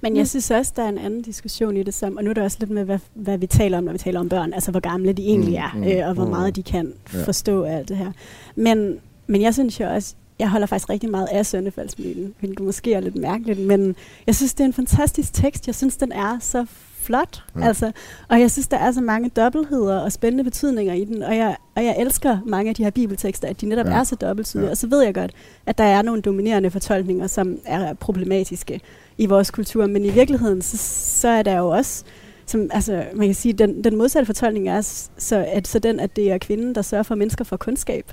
Men jeg synes også, der er en anden diskussion i det som, og nu er det også lidt med, hvad vi taler om, når vi taler om børn, altså hvor gamle de egentlig er, og hvor meget de kan forstå alt det her. Men jeg synes jo også, jeg holder faktisk rigtig meget af Søndefaldsmyten, hvilket måske er lidt mærkeligt, men jeg synes, det er en fantastisk tekst. Jeg synes, den er så flot, altså, og jeg synes, der er så mange dobbeltheder og spændende betydninger i den, og jeg elsker mange af de her bibeltekster, at de netop er så dobbelttydige, og så ved jeg godt, at der er nogle dominerende fortolkninger, som er problematiske i vores kultur, men i virkeligheden, så er der jo også, som, altså, man kan sige, den modsatte fortolkning er at det er kvinden, der sørger for, at mennesker får kundskab.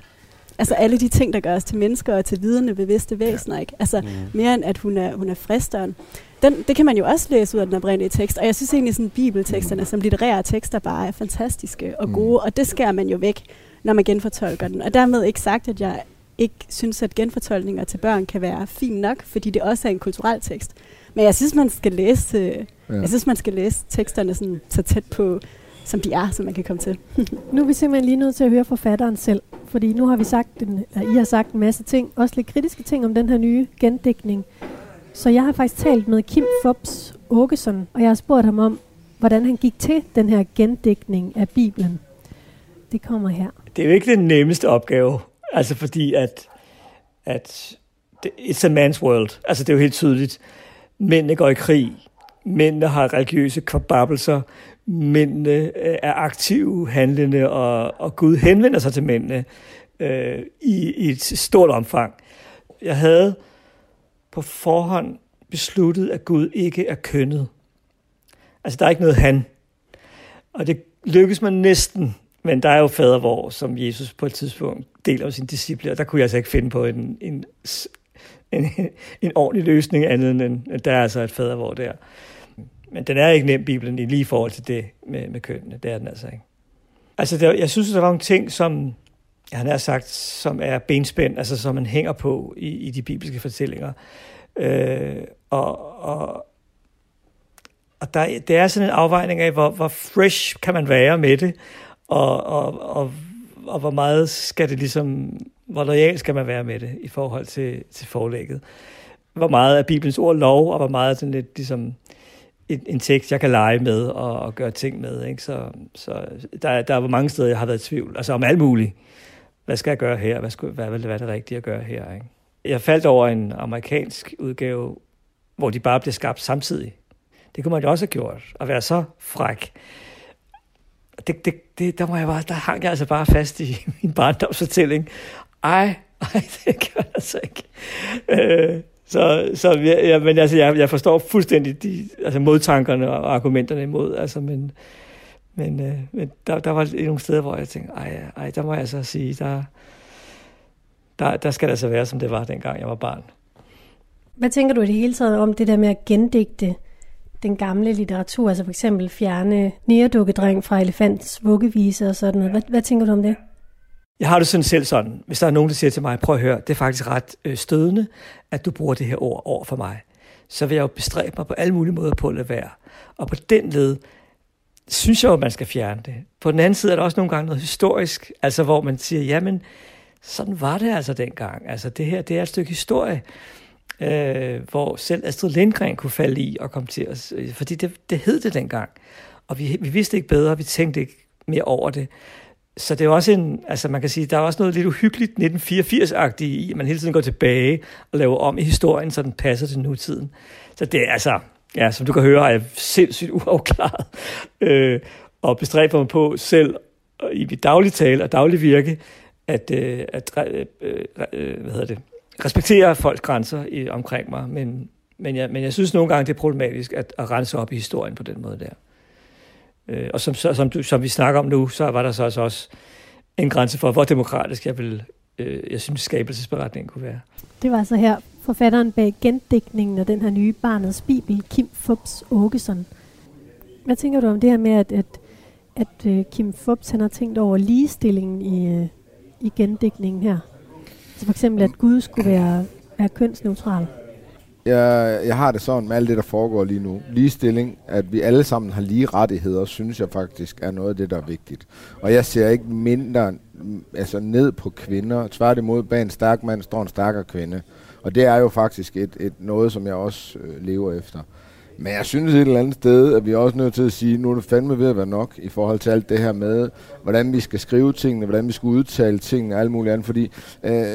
Altså alle de ting, der gør os til mennesker og til vidende bevidste væsener, ikke? Altså mere end at hun er fristeren. Det kan man jo også læse ud af den oprindelige tekst, og jeg synes egentlig sådan bibelteksterne som litterære tekster bare er fantastiske og gode, og det skærer man jo væk, når man genfortolker den. Og dermed ikke sagt, at jeg ikke synes, at genfortolkninger til børn kan være fint nok, fordi det også er en kulturel tekst. Men jeg synes, man skal læse, teksterne sådan, så tæt på, som de er, som man kan komme til. Nu er vi simpelthen lige nødt til at høre forfatteren selv, fordi nu har vi sagt, I har sagt en masse ting, også lidt kritiske ting om den her nye gendigtning. Så jeg har faktisk talt med Kim Fupz Aakeson, og jeg har spurgt ham om, hvordan han gik til den her gendigtning af Bibelen. Det kommer her. Det er jo ikke den nemmeste opgave, altså fordi at it's a man's world, altså det er jo helt tydeligt. Mændene går i krig, mændene har religiøse kvababbelser, mændene er aktive, handlende, og Gud henvender sig til mændene i et stort omfang. Jeg havde på forhånd besluttet, at Gud ikke er kønnet. Altså, der er ikke noget han. Og det lykkes man næsten, men der er jo fadervor, som Jesus på et tidspunkt deler med sine disciple, og der kunne jeg altså ikke finde på en ordentlig løsning andet end, at der er altså et fadervor der. Men den er ikke nem, Bibelen, i lige forhold til det med kønnene. Det er den altså ikke. Altså, jeg synes, der var nogle ting, som han har sagt, som er benspænd, altså som man hænger på i de bibelske fortællinger. Og der, det er sådan en afvejning af, hvor fresh kan man være med det, og hvor meget skal det ligesom, hvor loyal skal man være med det i forhold til forlægget. Hvor meget er Bibelens ord lov, og hvor meget er sådan lidt ligesom en tekst, jeg kan lege med og gøre ting med. Ikke? Så der er mange steder, jeg har været i tvivl. Altså om alt muligt. Hvad skal jeg gøre her? Hvad vil det være det rigtige at gøre her? Ikke? Jeg faldt over en amerikansk udgave, hvor de bare bliver skabt samtidig. Det kunne man jo også have gjort, at være så fræk. Der hang jeg altså bare fast i min barndomsfortælling. Ej, det kan jeg altså ikke. Jeg forstår fuldstændig modtankerne og argumenterne imod, altså, men der var nogle steder, hvor jeg tænkte, ej, der må jeg altså sige, der skal det altså være, som det var, dengang jeg var barn. Hvad tænker du i det hele taget om det der med at gendigte den gamle litteratur, altså for eksempel fjerne Neredukkedreng fra Elefants vuggevise og sådan noget? Hvad tænker du om det? Jeg har det selv sådan, hvis der er nogen, der siger til mig, prøv at høre, det er faktisk ret stødende, at du bruger det her ord over for mig. Så vil jeg jo bestræbe mig på alle mulige måder på at lade være. Og på den led, synes jeg at man skal fjerne det. På den anden side er der også nogle gange noget historisk, altså hvor man siger, jamen, sådan var det altså dengang. Altså det her, det er et stykke historie, hvor selv Astrid Lindgren kunne falde i og komme til os, fordi det hed det dengang. Og vi vidste ikke bedre, vi tænkte ikke mere over det. Så det er også man kan sige, der er også noget lidt uhyggeligt 1984-agtigt i, at man hele tiden går tilbage og laver om i historien, så den passer til nutiden. Så det er som du kan høre, er jeg sindssygt uafklaret. Og bestræber mig på selv i mit daglige tale og daglig virke, at respektere folks grænser omkring mig. Men jeg synes nogle gange, det er problematisk at rense op i historien på den måde der. Og som vi snakker om nu, så var der så også en grænse for, hvor demokratisk jeg synes skabelsesberetningen kunne være. Det var så her forfatteren bag gendigtningen af den her nye Barnets Bibel, Kim Fupz Aakeson. Hvad tænker du om det her med, at Kim Fupz han har tænkt over ligestillingen i gendigtningen her? Så for eksempel, at Gud skulle være kønsneutral. Jeg har det sådan med alt det, der foregår lige nu. Ligestilling, at vi alle sammen har lige rettigheder, synes jeg faktisk er noget af det, der er vigtigt. Og jeg ser ikke mindre ned på kvinder. Tværtimod, bag en stærk mand står en stærkere kvinde. Og det er jo faktisk et noget, som jeg også lever efter. Men jeg synes et eller andet sted, at vi er også nødt til at sige, nu er det fandme ved at være nok i forhold til alt det her med, hvordan vi skal skrive tingene, hvordan vi skal udtale tingene og alt muligt andet. Fordi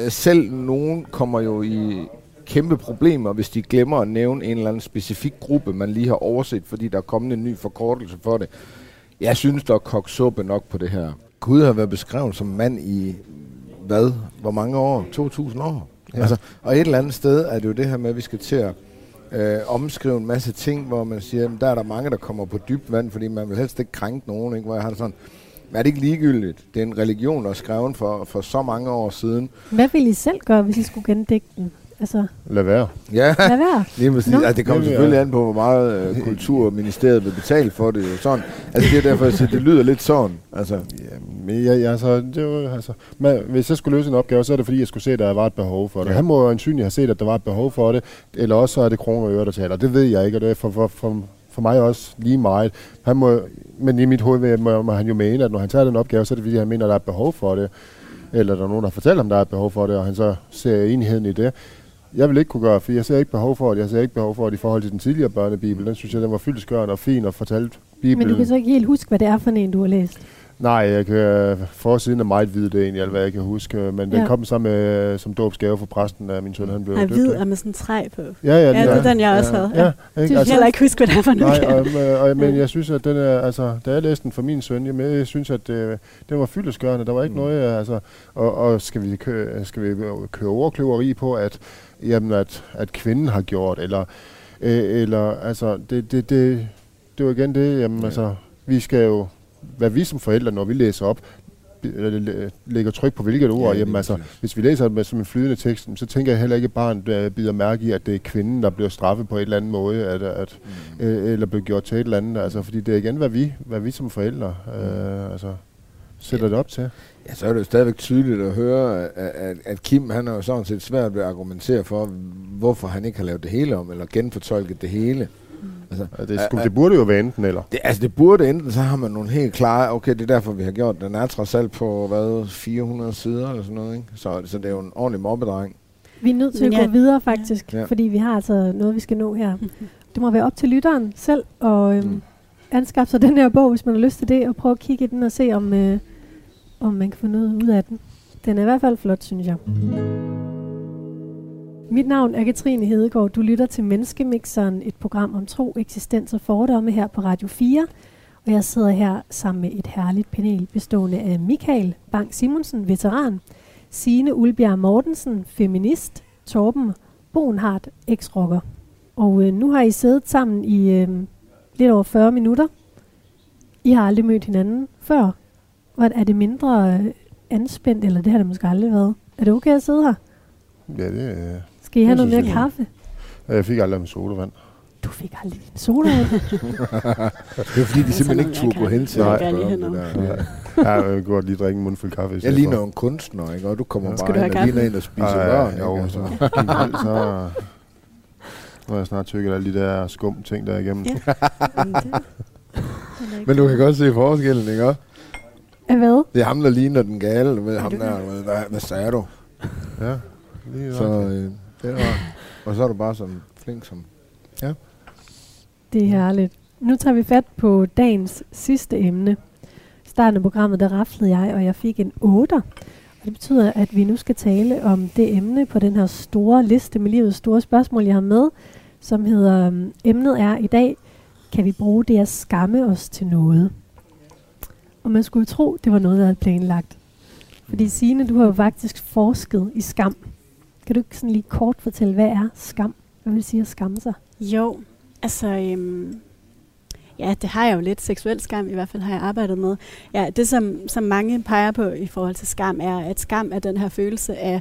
selv nogen kommer jo i kæmpe problemer, hvis de glemmer at nævne en eller anden specifik gruppe, man lige har overset, fordi der er kommet en ny forkortelse for det. Jeg synes, der er kogt suppe nok på det her. Gud har været beskrevet som mand i hvor mange år? 2000 år? Ja. Altså, og et eller andet sted er det jo det her med, at vi skal til at omskrive en masse ting, hvor man siger, jamen, der er der mange, der kommer på dybt vand, fordi man vil helst ikke krænke nogen, ikke? Hvor jeg har det sådan, er det ikke ligegyldigt? Det er en religion, der er skrevet for så mange år siden. Hvad ville I selv gøre, hvis I skulle gendigte den? Altså. Lad være. Ja. Lad være. Lige præcis. No. Altså, det kommer selvfølgelig an på, hvor meget Kulturministeriet vil betale for det. Og sådan. Altså, det er derfor, at det lyder lidt sådan. Altså. Jamen, hvis jeg skulle løse en opgave, så er det fordi, jeg skulle se, at der var et behov for det. Ja. Han må jo ansynligt have set, at der var et behov for det. Eller også så er det kroner og øre, der taler. Det ved jeg ikke, og det er for mig også lige meget. Men i mit hoved må han jo mene, at når han tager den opgave, så er det fordi, han mener, at der er et behov for det. Eller der er nogen, der fortæller ham, der er et behov for det, og han så ser enigheden i det. Jeg vil ikke kunne gøre, for jeg ser ikke behov for det. Jeg ser ikke behov for det i forhold til den tidligere børnebibel. Den synes jeg, den var fyldestgørende og fin og fortalt Bibelen. Men du kan så ikke helt huske, hvad det er for en, du har læst? Nej, jeg kan forsiden af meget vide det egentlig, eller hvad jeg kan huske. Men den kom så med som dåbsgave for præsten, da min søn han blev døbt. Hvid er med sådan en træ på. Ja, det er den, jeg også havde. Ja. Du kan heller ikke huske, hvad det er for noget. Men jeg synes, at den er, altså, da jeg læste den for min søn, jeg synes, at den var fyldestgørende. Der var ikke noget, altså, og skal vi køre overkløveri på, at kvinden har gjort, eller altså, det var igen det, jamen altså, vi skal jo, hvad vi som forældre, når vi læser op, lægger tryk på hvilket ord. Jamen, altså, hvis vi læser det som en flydende tekst, så tænker jeg heller ikke, at barnet bider mærke i, at det er kvinden, der bliver straffet på en eller anden måde, eller bliver gjort til et eller andet. Altså, fordi det er igen, hvad vi som forældre sætter det op til. Ja, så er det jo stadigvæk tydeligt at høre, at Kim, han er jo sådan set svært ved at argumentere for, hvorfor han ikke har lavet det hele om, eller genfortolket det hele. Altså, det burde jo være enten eller. Det burde enten, så har man nogle helt klare, okay, det er derfor, vi har gjort. Den er trods alt på, 400 sider eller sådan noget, ikke? Så det er jo en ordentlig mobbedreng. Vi er nødt til at gå videre, faktisk, fordi vi har altså noget, vi skal nå her. Det må være op til lytteren selv og anskaffe sig den her bog, hvis man har lyst til det, og prøve at kigge i den og se, om man kan få noget ud af den. Den er i hvert fald flot, synes jeg. Mit navn er Katrine Hedegaard. Du lytter til Menneskemixeren, et program om tro, eksistens og fordomme her på Radio 4. Og jeg sidder her sammen med et herligt panel bestående af Michael Bang-Simonsen, veteran, Signe Ulbjerg Mortensen, feminist, Torben Brunhardt, ex-rocker. Og nu har I siddet sammen i lidt over 40 minutter. I har aldrig mødt hinanden før. Er det mindre anspændt, eller det har det måske aldrig været? Er det okay at sidde her? Ja, det er... Skal I have noget mere kaffe? Jeg fik aldrig en sodavand. Du fik aldrig en sodavand? Det er fordi, de simpelthen ikke turde gå hen til. Nej, jeg kunne godt lige drikke en mundfuld kaffe. Jeg ligner en kunstner, ikke? Og du kommer bare ind og ligner en, der spiser børn. Jo, så... Nu har jeg snart tykket alle de der skum ting, der er igennem. Men du kan godt se forskellen, ikke også? Af hvad? Det er ham, der ligner den gale. Hvad sagde du? Ja. Så, og så er du bare sådan flink som... Ja. Det er herligt. Nu tager vi fat på dagens sidste emne. I starten af programmet, der raflede jeg, og jeg fik en 8'er. Og det betyder, at vi nu skal tale om det emne på den her store liste med livets store spørgsmål, jeg har med, som hedder, emnet er i dag, kan vi bruge det at skamme os til noget? Og man skulle tro, det var noget, der havde planlagt. Fordi Signe, du har jo faktisk forsket i skam. Kan du ikke sådan lige kort fortælle, hvad er skam? Hvad vil sige at skamme sig? Jo, altså... ja, det har jeg jo lidt. Seksuel skam i hvert fald har jeg arbejdet med. Ja, det som mange peger på i forhold til skam, er, at skam er den her følelse af...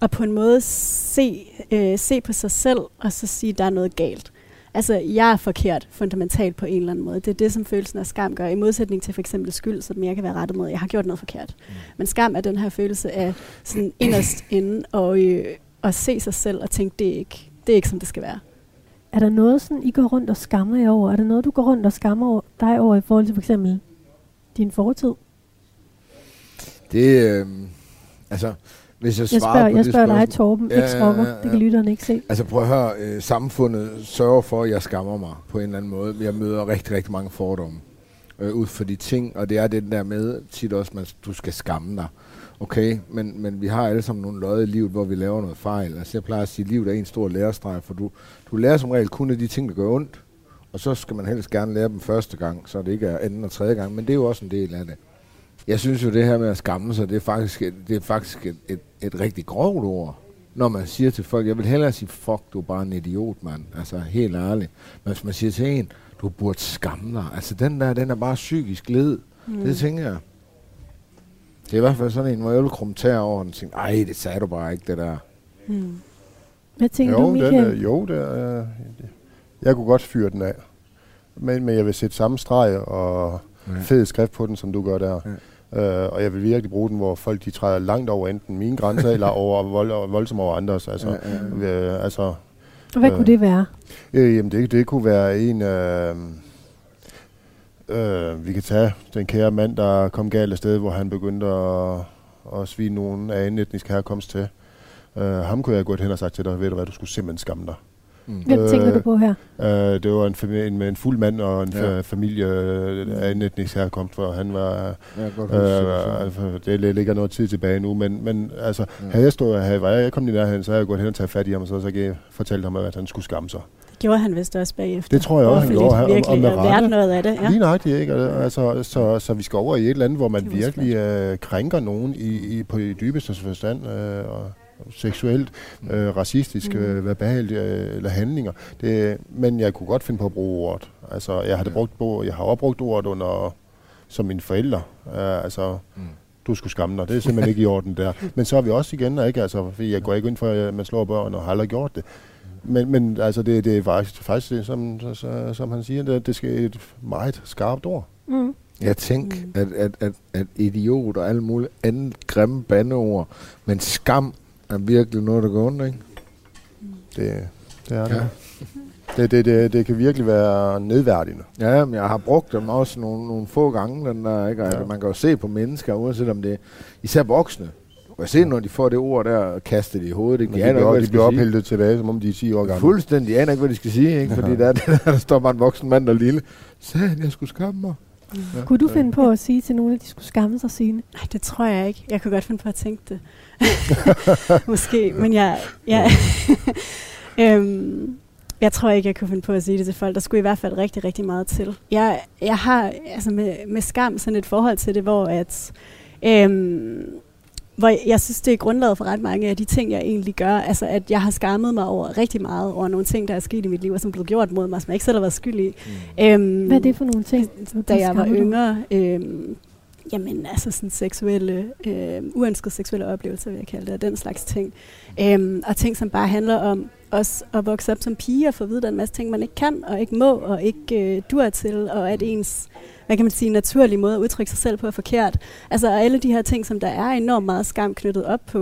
at på en måde se på sig selv, og så sige, at der er noget galt. Altså, jeg er forkert fundamentalt på en eller anden måde. Det er det, som følelsen af skam gør. I modsætning til for eksempel skyld, som jeg kan være rettet mod. Jeg har gjort noget forkert. Men skam er den her følelse af sådan inderst inde og at se sig selv og tænke, det er ikke, som det skal være. Er der noget, sådan, I går rundt og skammer jer over? Er der noget, du går rundt og skammer dig over i forhold til for eksempel din fortid? Det, altså... Hvis jeg spørger dig, Torben, ex-rocker. Ja. Det kan lytterne ikke se. Altså prøv at høre, samfundet sørger for, at jeg skammer mig på en eller anden måde. Jeg møder rigtig, rigtig mange fordomme ud for de ting, og det er det der med tit også, at du skal skamme dig. Okay, men vi har alle sammen nogle lodder i livet, hvor vi laver noget fejl. Altså jeg plejer at sige, at livet er en stor lærestreg, for du lærer som regel kun af de ting, der gør ondt, og så skal man helst gerne lære dem første gang, så det ikke er anden og tredje gang, men det er jo også en del af det. Jeg synes jo, det her med at skamme sig, det er faktisk et rigtig grovt ord, når man siger til folk, jeg vil hellere sige, fuck, du er bare en idiot, mand. Altså, helt ærligt. Men hvis man siger til en, du burde skamme dig. Altså, den er bare psykisk led. Mm. Det tænker jeg. Det er i hvert fald sådan en, hvor jeg vil krumme tæer over den og tænker, ej, det sagde du bare ikke, det der. Mm. Hvad tænker du, Michael? Jeg kunne godt fyre den af. Men jeg vil sætte samme streg og fed skrift på den, som du gør der. Ja. Og jeg vil virkelig bruge den, hvor folk de træder langt over enten mine grænser eller over voldsomt over andres. Altså, hvad kunne det være? Jamen det kunne være en... vi kan tage den kære mand, der kom galt af sted, hvor han begyndte at svige nogen af en etnisk herkomst til. Ham kunne jeg gå hen og sagt til dig, ved du hvad, du skulle simpelthen skamme dig. Mm. Hvem tænker du på her? Det var en fuld mand og en familie af en etnisk herkomst, hvor han var... det ligger noget tid tilbage nu, men altså, havde jeg stået her, var jeg kommet i nærheden, så havde jeg gået hen og taget fat i ham, og så fortalte ham, at han skulle skamme sig. Det gjorde han vist også bagefter. Det tror jeg også, han gjorde. Han har været noget af det. Ja. Lige nøjagtigt, ikke? Altså, så vi skal over i et eller andet, hvor man virkelig krænker nogen på det dybeste forstand, og seksuelt, racistisk, verbalt eller handlinger. Men jeg kunne godt finde på at bruge ordet. Altså, jeg har også brugt ordet som mine forældre. Du skulle skamme dig. Det er simpelthen ikke i orden der. Men så er vi også igen, ikke? Altså, jeg går ikke ind for, at man slår børn og har aldrig gjort det. Men altså, det er faktisk det, som han siger, det skal et meget skarpt ord. Mm. Jeg tænker, at idiot og alle mulige andre grimme bandeord, men skam er virkelig noget, der går ondt, ikke? Det er det. Det kan virkelig være nedværdigende. Ja, men jeg har brugt dem også nogle få gange, den der, ikke? Ja. Man kan jo se på mennesker, uanset om det er især voksne. Jeg ser, når de får det ord der og kaster det i hovedet. Ikke? De bliver ophældet tilbage, som om de er 10 år gamle. Fuldstændig. Jeg aner ikke, hvad de skal sige. Ikke? Fordi der står bare en voksen mand og lille. Sagen, jeg skulle skamme mig. Ja. Kunne du finde på at sige til nogen, at de skulle skamme sig, Signe? Nej, det tror jeg ikke. Jeg kunne godt finde på at tænke det. Måske, men jeg jeg tror ikke, jeg kunne finde på at sige det til folk. Der skulle i hvert fald rigtig, rigtig meget til. Jeg har altså med skam sådan et forhold til det, hvor jeg synes, det er grundlaget for ret mange af de ting, jeg egentlig gør. Altså, at jeg har skammet mig over rigtig meget over nogle ting, der er sket i mit liv, og som blev gjort mod mig, som jeg ikke selv har været skyld i. Hvad er det for nogle ting? Da jeg var yngre, sådan seksuelle, uønskede seksuelle oplevelser, vil jeg kalde det, og den slags ting. Og ting, som bare handler om også at vokse op som pige og få at vide, der er en masse ting, man ikke kan, og ikke må, og ikke dur til, og at ens... hvad kan man sige, naturlig måde at udtrykke sig selv på er forkert. Altså alle de her ting, som der er enormt meget skam knyttet op på.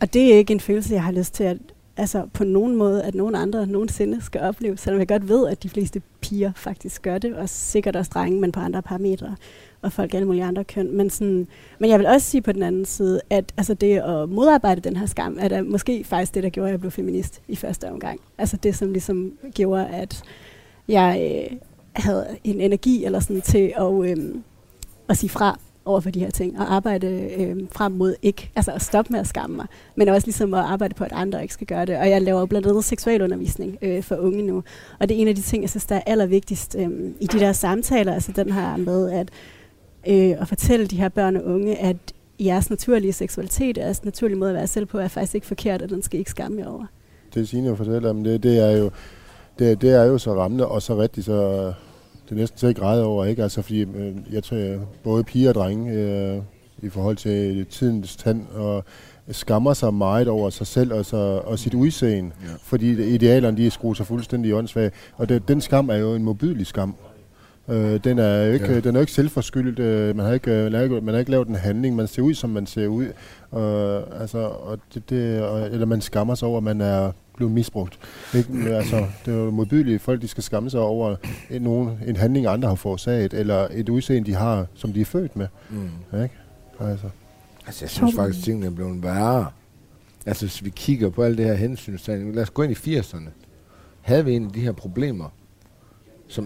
Og det er ikke en følelse, jeg har lyst til, at altså på nogen måde, at nogen andre nogensinde skal opleve, selvom jeg godt ved, at de fleste piger faktisk gør det, og sikkert også drenge, men på andre parametre, og folk alle mulige andre køn. Men jeg vil også sige på den anden side, at altså det at modarbejde den her skam, er måske faktisk det, der gjorde, at jeg blev feminist i første omgang. Altså det, som ligesom gjorde, at jeg... havde en energi eller sådan til at sige fra over for de her ting, og arbejde frem mod ikke, altså at stoppe med at skamme mig, men også ligesom at arbejde på, at andre ikke skal gøre det. Og jeg laver jo blandt andet seksualundervisning for unge nu, og det er en af de ting, jeg synes, der er allervigtigst i de der samtaler, altså den her med at fortælle de her børn og unge, at jeres naturlige seksualitet, jeres naturlige måde at være selv på, er faktisk ikke forkert, og den skal I ikke skamme jer over. Det Signe fortæller om det er jo så rammende og så rigtigt, så det er næsten til at græde over, ikke? Altså, fordi jeg tror, både piger og drenge i forhold til tidens tand og skammer sig meget over sig selv og sit udseende, ja. Fordi idealerne, de er skruet sig fuldstændig åndssvage. Og den skam er jo en modbydelig skam. Den er jo ikke, den er ikke selvforskyldt, man har ikke lavet en handling, man ser ud, som man ser ud, eller man skammer sig over, at man er blevet misbrugt. Ikke? Altså, det er jo modbydeligt, folk de skal skamme sig over en handling, andre har forårsaget, eller et udseende, de har, som de er født med. Mm. Ikke? Altså, jeg synes faktisk, tingene er blevet værre. Altså, hvis vi kigger på alt det her hensynstagning, lad os gå ind i 80'erne. Havde vi en af de her problemer,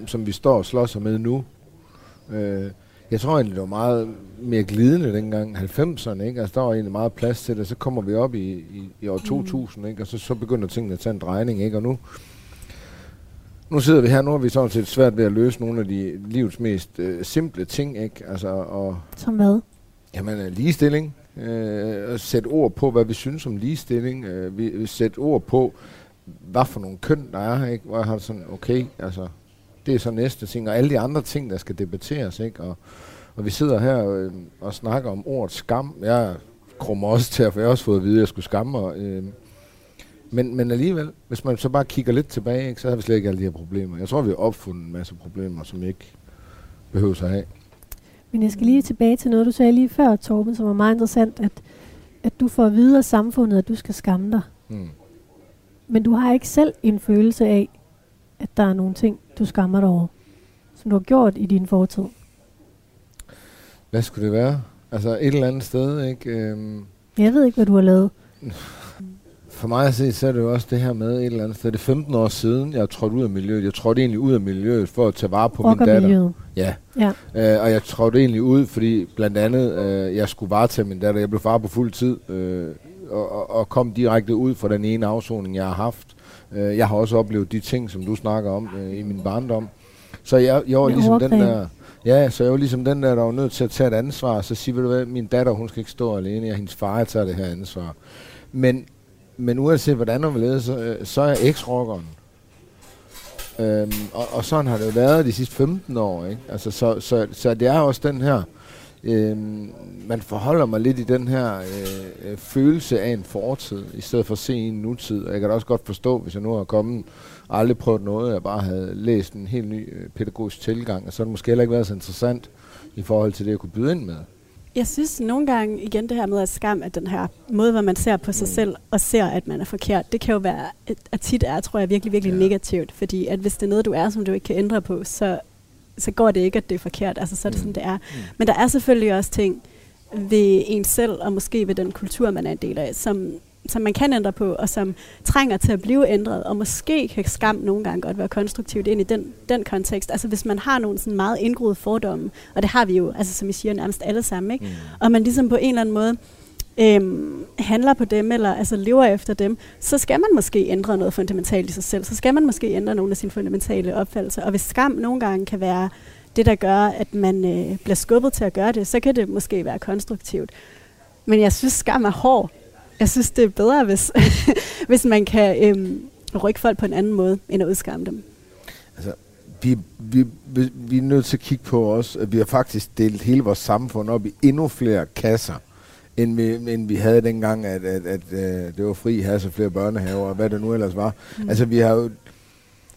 som vi står og slås med nu. Jeg tror egentlig, det var meget mere glidende dengang, 90'erne, ikke? Altså, der var egentlig meget plads til det, så kommer vi op i år 2000, ikke? Og så begynder tingene at tage en drejning, ikke? Og nu sidder vi her, nu har vi sådan set svært ved at løse nogle af de livets mest simple ting, ikke? Altså, og som hvad? Jamen, ligestilling. At sætte ord på, hvad vi synes om ligestilling. Vi sætte ord på, hvad for nogle køn der er, ikke? Hvor jeg har sådan, okay, altså... Det er så næste ting, og alle de andre ting, der skal debatteres, ikke? Og vi sidder her og snakker om ordet skam. Jeg krummer også til, for jeg har også fået at vide, at jeg skulle skamme mig. Men alligevel, hvis man så bare kigger lidt tilbage, ikke, så har vi slet ikke alle de her problemer. Jeg tror, vi har opfundet en masse problemer, som ikke behøver sig af. Men jeg skal lige tilbage til noget, du sagde lige før, Torben, som var meget interessant, at du får at vide af samfundet, at du skal skamme dig. Mm. Men du har ikke selv en følelse af, at der er nogle ting, du skammer dig over, som du har gjort i din fortid. Hvad skulle det være? Altså et eller andet sted, ikke? Jeg ved ikke, hvad du har lavet. For mig at se, så er det jo også det her med et eller andet sted. Det er 15 år siden, jeg er trådt ud af miljøet. Jeg trådte egentlig ud af miljøet for at tage vare på min datter. Miljøet. Ja. Og jeg trådte egentlig ud, fordi blandt andet, jeg skulle varetage min datter. Jeg blev far på fuld tid, og kom direkte ud fra den ene afsoning, jeg har haft. Jeg har også oplevet de ting, som du snakker om i min barndom. Så jeg var ligesom den der, der var nødt til at tage et ansvar, så siger du hvad, min datter, hun skal ikke stå alene, jeg hendes far, jeg tager det her ansvar. Men uanset hvordan hun vil lede, så er jeg eks-rockeren. Og sådan har det jo været de sidste 15 år, ikke? Altså, så det er også den her, man forholder mig lidt i den her følelse af en fortid, i stedet for at se en nutid. Og jeg kan da også godt forstå, hvis jeg nu har kommet og aldrig prøvet noget, jeg bare havde læst en helt ny pædagogisk tilgang, og så har det måske heller ikke været så interessant i forhold til det, jeg kunne byde ind med. Jeg synes nogle gange igen det her med at skam, at den her måde, hvor man ser på sig selv og ser, at man er forkert, det kan jo være, at tit er, tror jeg, virkelig, virkelig negativt. Fordi at hvis det er noget, du er, som du ikke kan ændre på, så går det ikke, at det er forkert. Altså så er det sådan, det er. Men der er selvfølgelig også ting ved en selv, og måske ved den kultur, man er en del af, som man kan ændre på, og som trænger til at blive ændret, og måske kan skam nogle gange godt være konstruktivt ind i den kontekst. Altså hvis man har nogle sådan meget indgroede fordomme, og det har vi jo, altså som I siger, nærmest alle sammen, ikke? Og man ligesom på en eller anden måde handler på dem, eller altså lever efter dem, så skal man måske ændre noget fundamentalt i sig selv, så skal man måske ændre nogle af sine fundamentale opfattelser, og hvis skam nogle gange kan være det, der gør, at man bliver skubbet til at gøre det, så kan det måske være konstruktivt. Men jeg synes, skam er hård. Jeg synes, det er bedre, hvis man kan rykke folk på en anden måde, end at udskamme dem. Altså, vi er nødt til at kigge på os, at vi har faktisk delt hele vores samfund op i endnu flere kasser, end vi havde dengang, at det var fri hasse, flere børnehaver, og hvad det nu ellers var. Altså, vi har jo,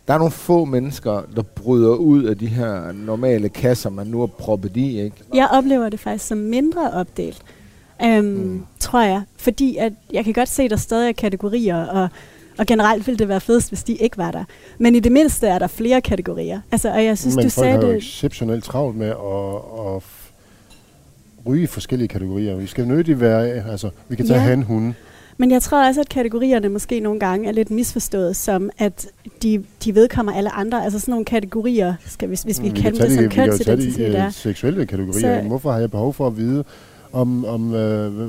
der er nogle få mennesker, der bryder ud af de her normale kasser, man nu har proppet i, ikke? Jeg oplever det faktisk som mindre opdelt. Tror jeg, fordi at jeg kan godt se, at der stadig er kategorier, og generelt ville det være fedest, hvis de ikke var der. Men i det mindste er der flere kategorier. Altså, og jeg synes, men du sagde det. Men folk har jo exceptionelt travlt med at ryge i forskellige kategorier. Vi skal nødigt være, altså, vi kan tage hanhunde. Men jeg tror også, at kategorierne måske nogle gange er lidt misforstået, som at de vedkommer alle andre. Altså sådan nogle kategorier, skal, hvis vi kan det som kønsidentitet. Vi kan jo tage de seksuelle kategorier. Så hvorfor har jeg behov for at vide,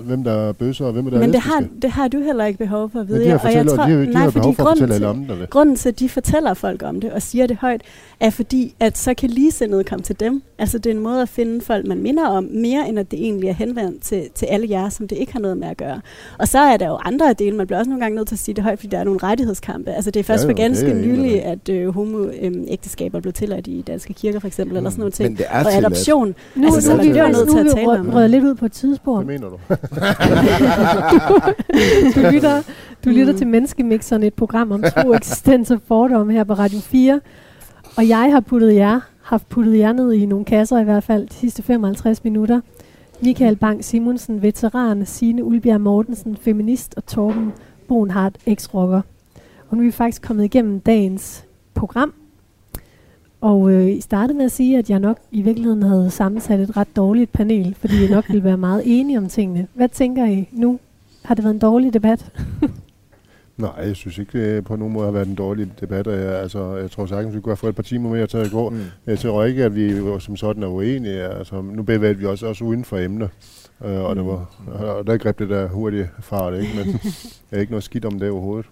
hvem der er bøsser, og hvem der er æstiske. Men det har du heller ikke behov for at vide. Men de har behov for at fortælle alle om det. Grunden til, at de fortæller folk om det, og siger det højt, er fordi, at så kan ligesindede komme til dem. Altså det er en måde at finde folk, man minder om, mere end at det egentlig er henvendt til alle jer, som det ikke har noget med at gøre. Og så er der jo andre dele. Man bliver også nogle gange nødt til at sige det højt, fordi der er nogle rettighedskampe. Altså det er først for ganske nylig, at homoægteskaber blev tilladt i danske kirker, for eksempel, eller sådan noget ting. Og adoption. Nu er vi lidt ud på tidspor. Hvad mener du? du lytter til Menneskemixeren, et program om tro, eksistens og fordomme her på Radio 4. Og jeg har haft puttet jer ned i nogle kasser i hvert fald de sidste 55 minutter. Michael Bang-Simonsen, veteran, Signe Ulbjerg Mortensen, feminist, og Torben Brunhardt, ex-rocker. Og nu er vi faktisk kommet igennem dagens program. Og I startede med at sige, at jeg nok i virkeligheden havde sammensat et ret dårligt panel, fordi jeg nok ville være meget enige om tingene. Hvad tænker I nu? Har det været en dårlig debat? Nej, jeg synes ikke, det på nogen måde har været en dårlig debat. Jeg tror sagtens, vi kunne have fået et par timer mere til at gå. Jeg tror ikke, at vi som sådan er uenige. Altså, nu bevægede vi også uden for emner. Og der greb det der hurtigt fra det, ikke? Men jeg er ikke noget skidt om det overhovedet.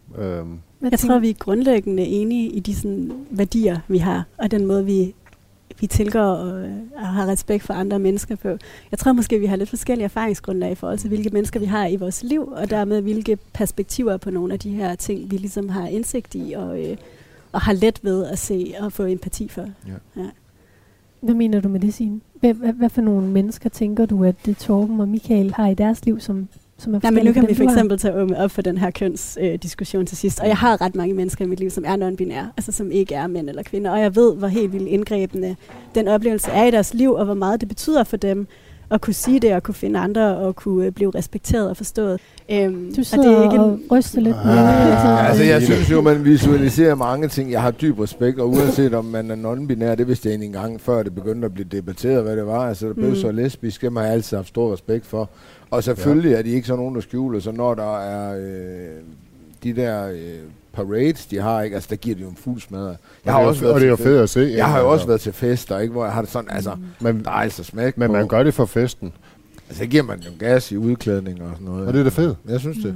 Jeg tror, vi er grundlæggende enige i de sådan, værdier, vi har, og den måde, vi tilgår og har respekt for andre mennesker på. Jeg tror måske, vi har lidt forskellige erfaringsgrundlag i forhold til, hvilke mennesker vi har i vores liv, og dermed hvilke perspektiver på nogle af de her ting, vi ligesom har indsigt i, og har let ved at se og få empati for. Ja. Ja. Hvad mener du med det, Signe? Hvad for nogle mennesker tænker du, at det Torben og Michael har i deres liv, som er forskellige? Men nu kan vi for eksempel tage op for den her kønsdiskussion til sidst. Og jeg har ret mange mennesker i mit liv, som er non-binære, altså som ikke er mænd eller kvinder. Og jeg ved, hvor helt vildt indgrebende den oplevelse er i deres liv, og hvor meget det betyder for dem at kunne sige det, og kunne finde andre, og kunne blive respekteret og forstået. Du sidder og, det er ikke og ryster lidt. Altså jeg synes jo, man visualiserer mange ting. Jeg har dyb respekt, og uanset om man er non-binær, det vidste jeg egentlig engang, før det begyndte at blive debatteret, hvad det var. Altså der blev så lesbisk, det har jeg altid haft stor respekt for. Og selvfølgelig er de ikke sådan nogen, der skjuler, så når der er de der parades, de har, ikke? Altså der giver de jo en fuld smadre. Jeg har jo også været til fester, ikke? Hvor jeg har det sådan, altså, der er altså smæk. Men man gør det for festen. Altså så giver man jo gas i udklædning og sådan noget. Og det er da fedt. Jeg synes det.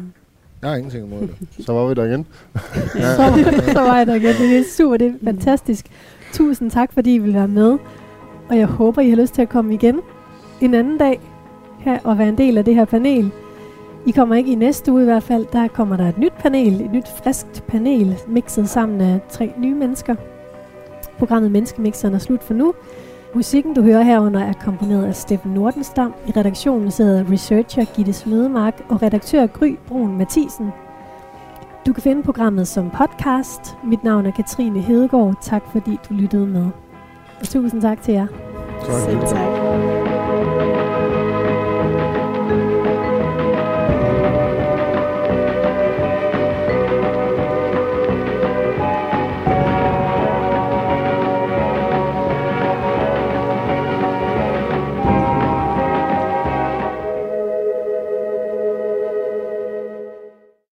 Jeg har ingenting imod det. Så var vi der igen. Så var jeg der igen. Det er super, det er fantastisk. Tusind tak, fordi I ville være med. Og jeg håber, I har lyst til at komme igen en anden dag her og være en del af det her panel. I kommer ikke i næste uge i hvert fald. Der kommer der et nyt panel, et nyt friskt panel, mixet sammen af 3 nye mennesker. Programmet Menneskemixeren er slut for nu. Musikken, du hører herunder, er komponeret af Steffen Nordenstam. I redaktionen sidder researcher Gitte Smedemark og redaktør Gry Brun Mathisen. Du kan finde programmet som podcast. Mit navn er Katrine Hedegaard. Tak fordi du lyttede med. Og tusind tak til jer. Tak. Selv tak.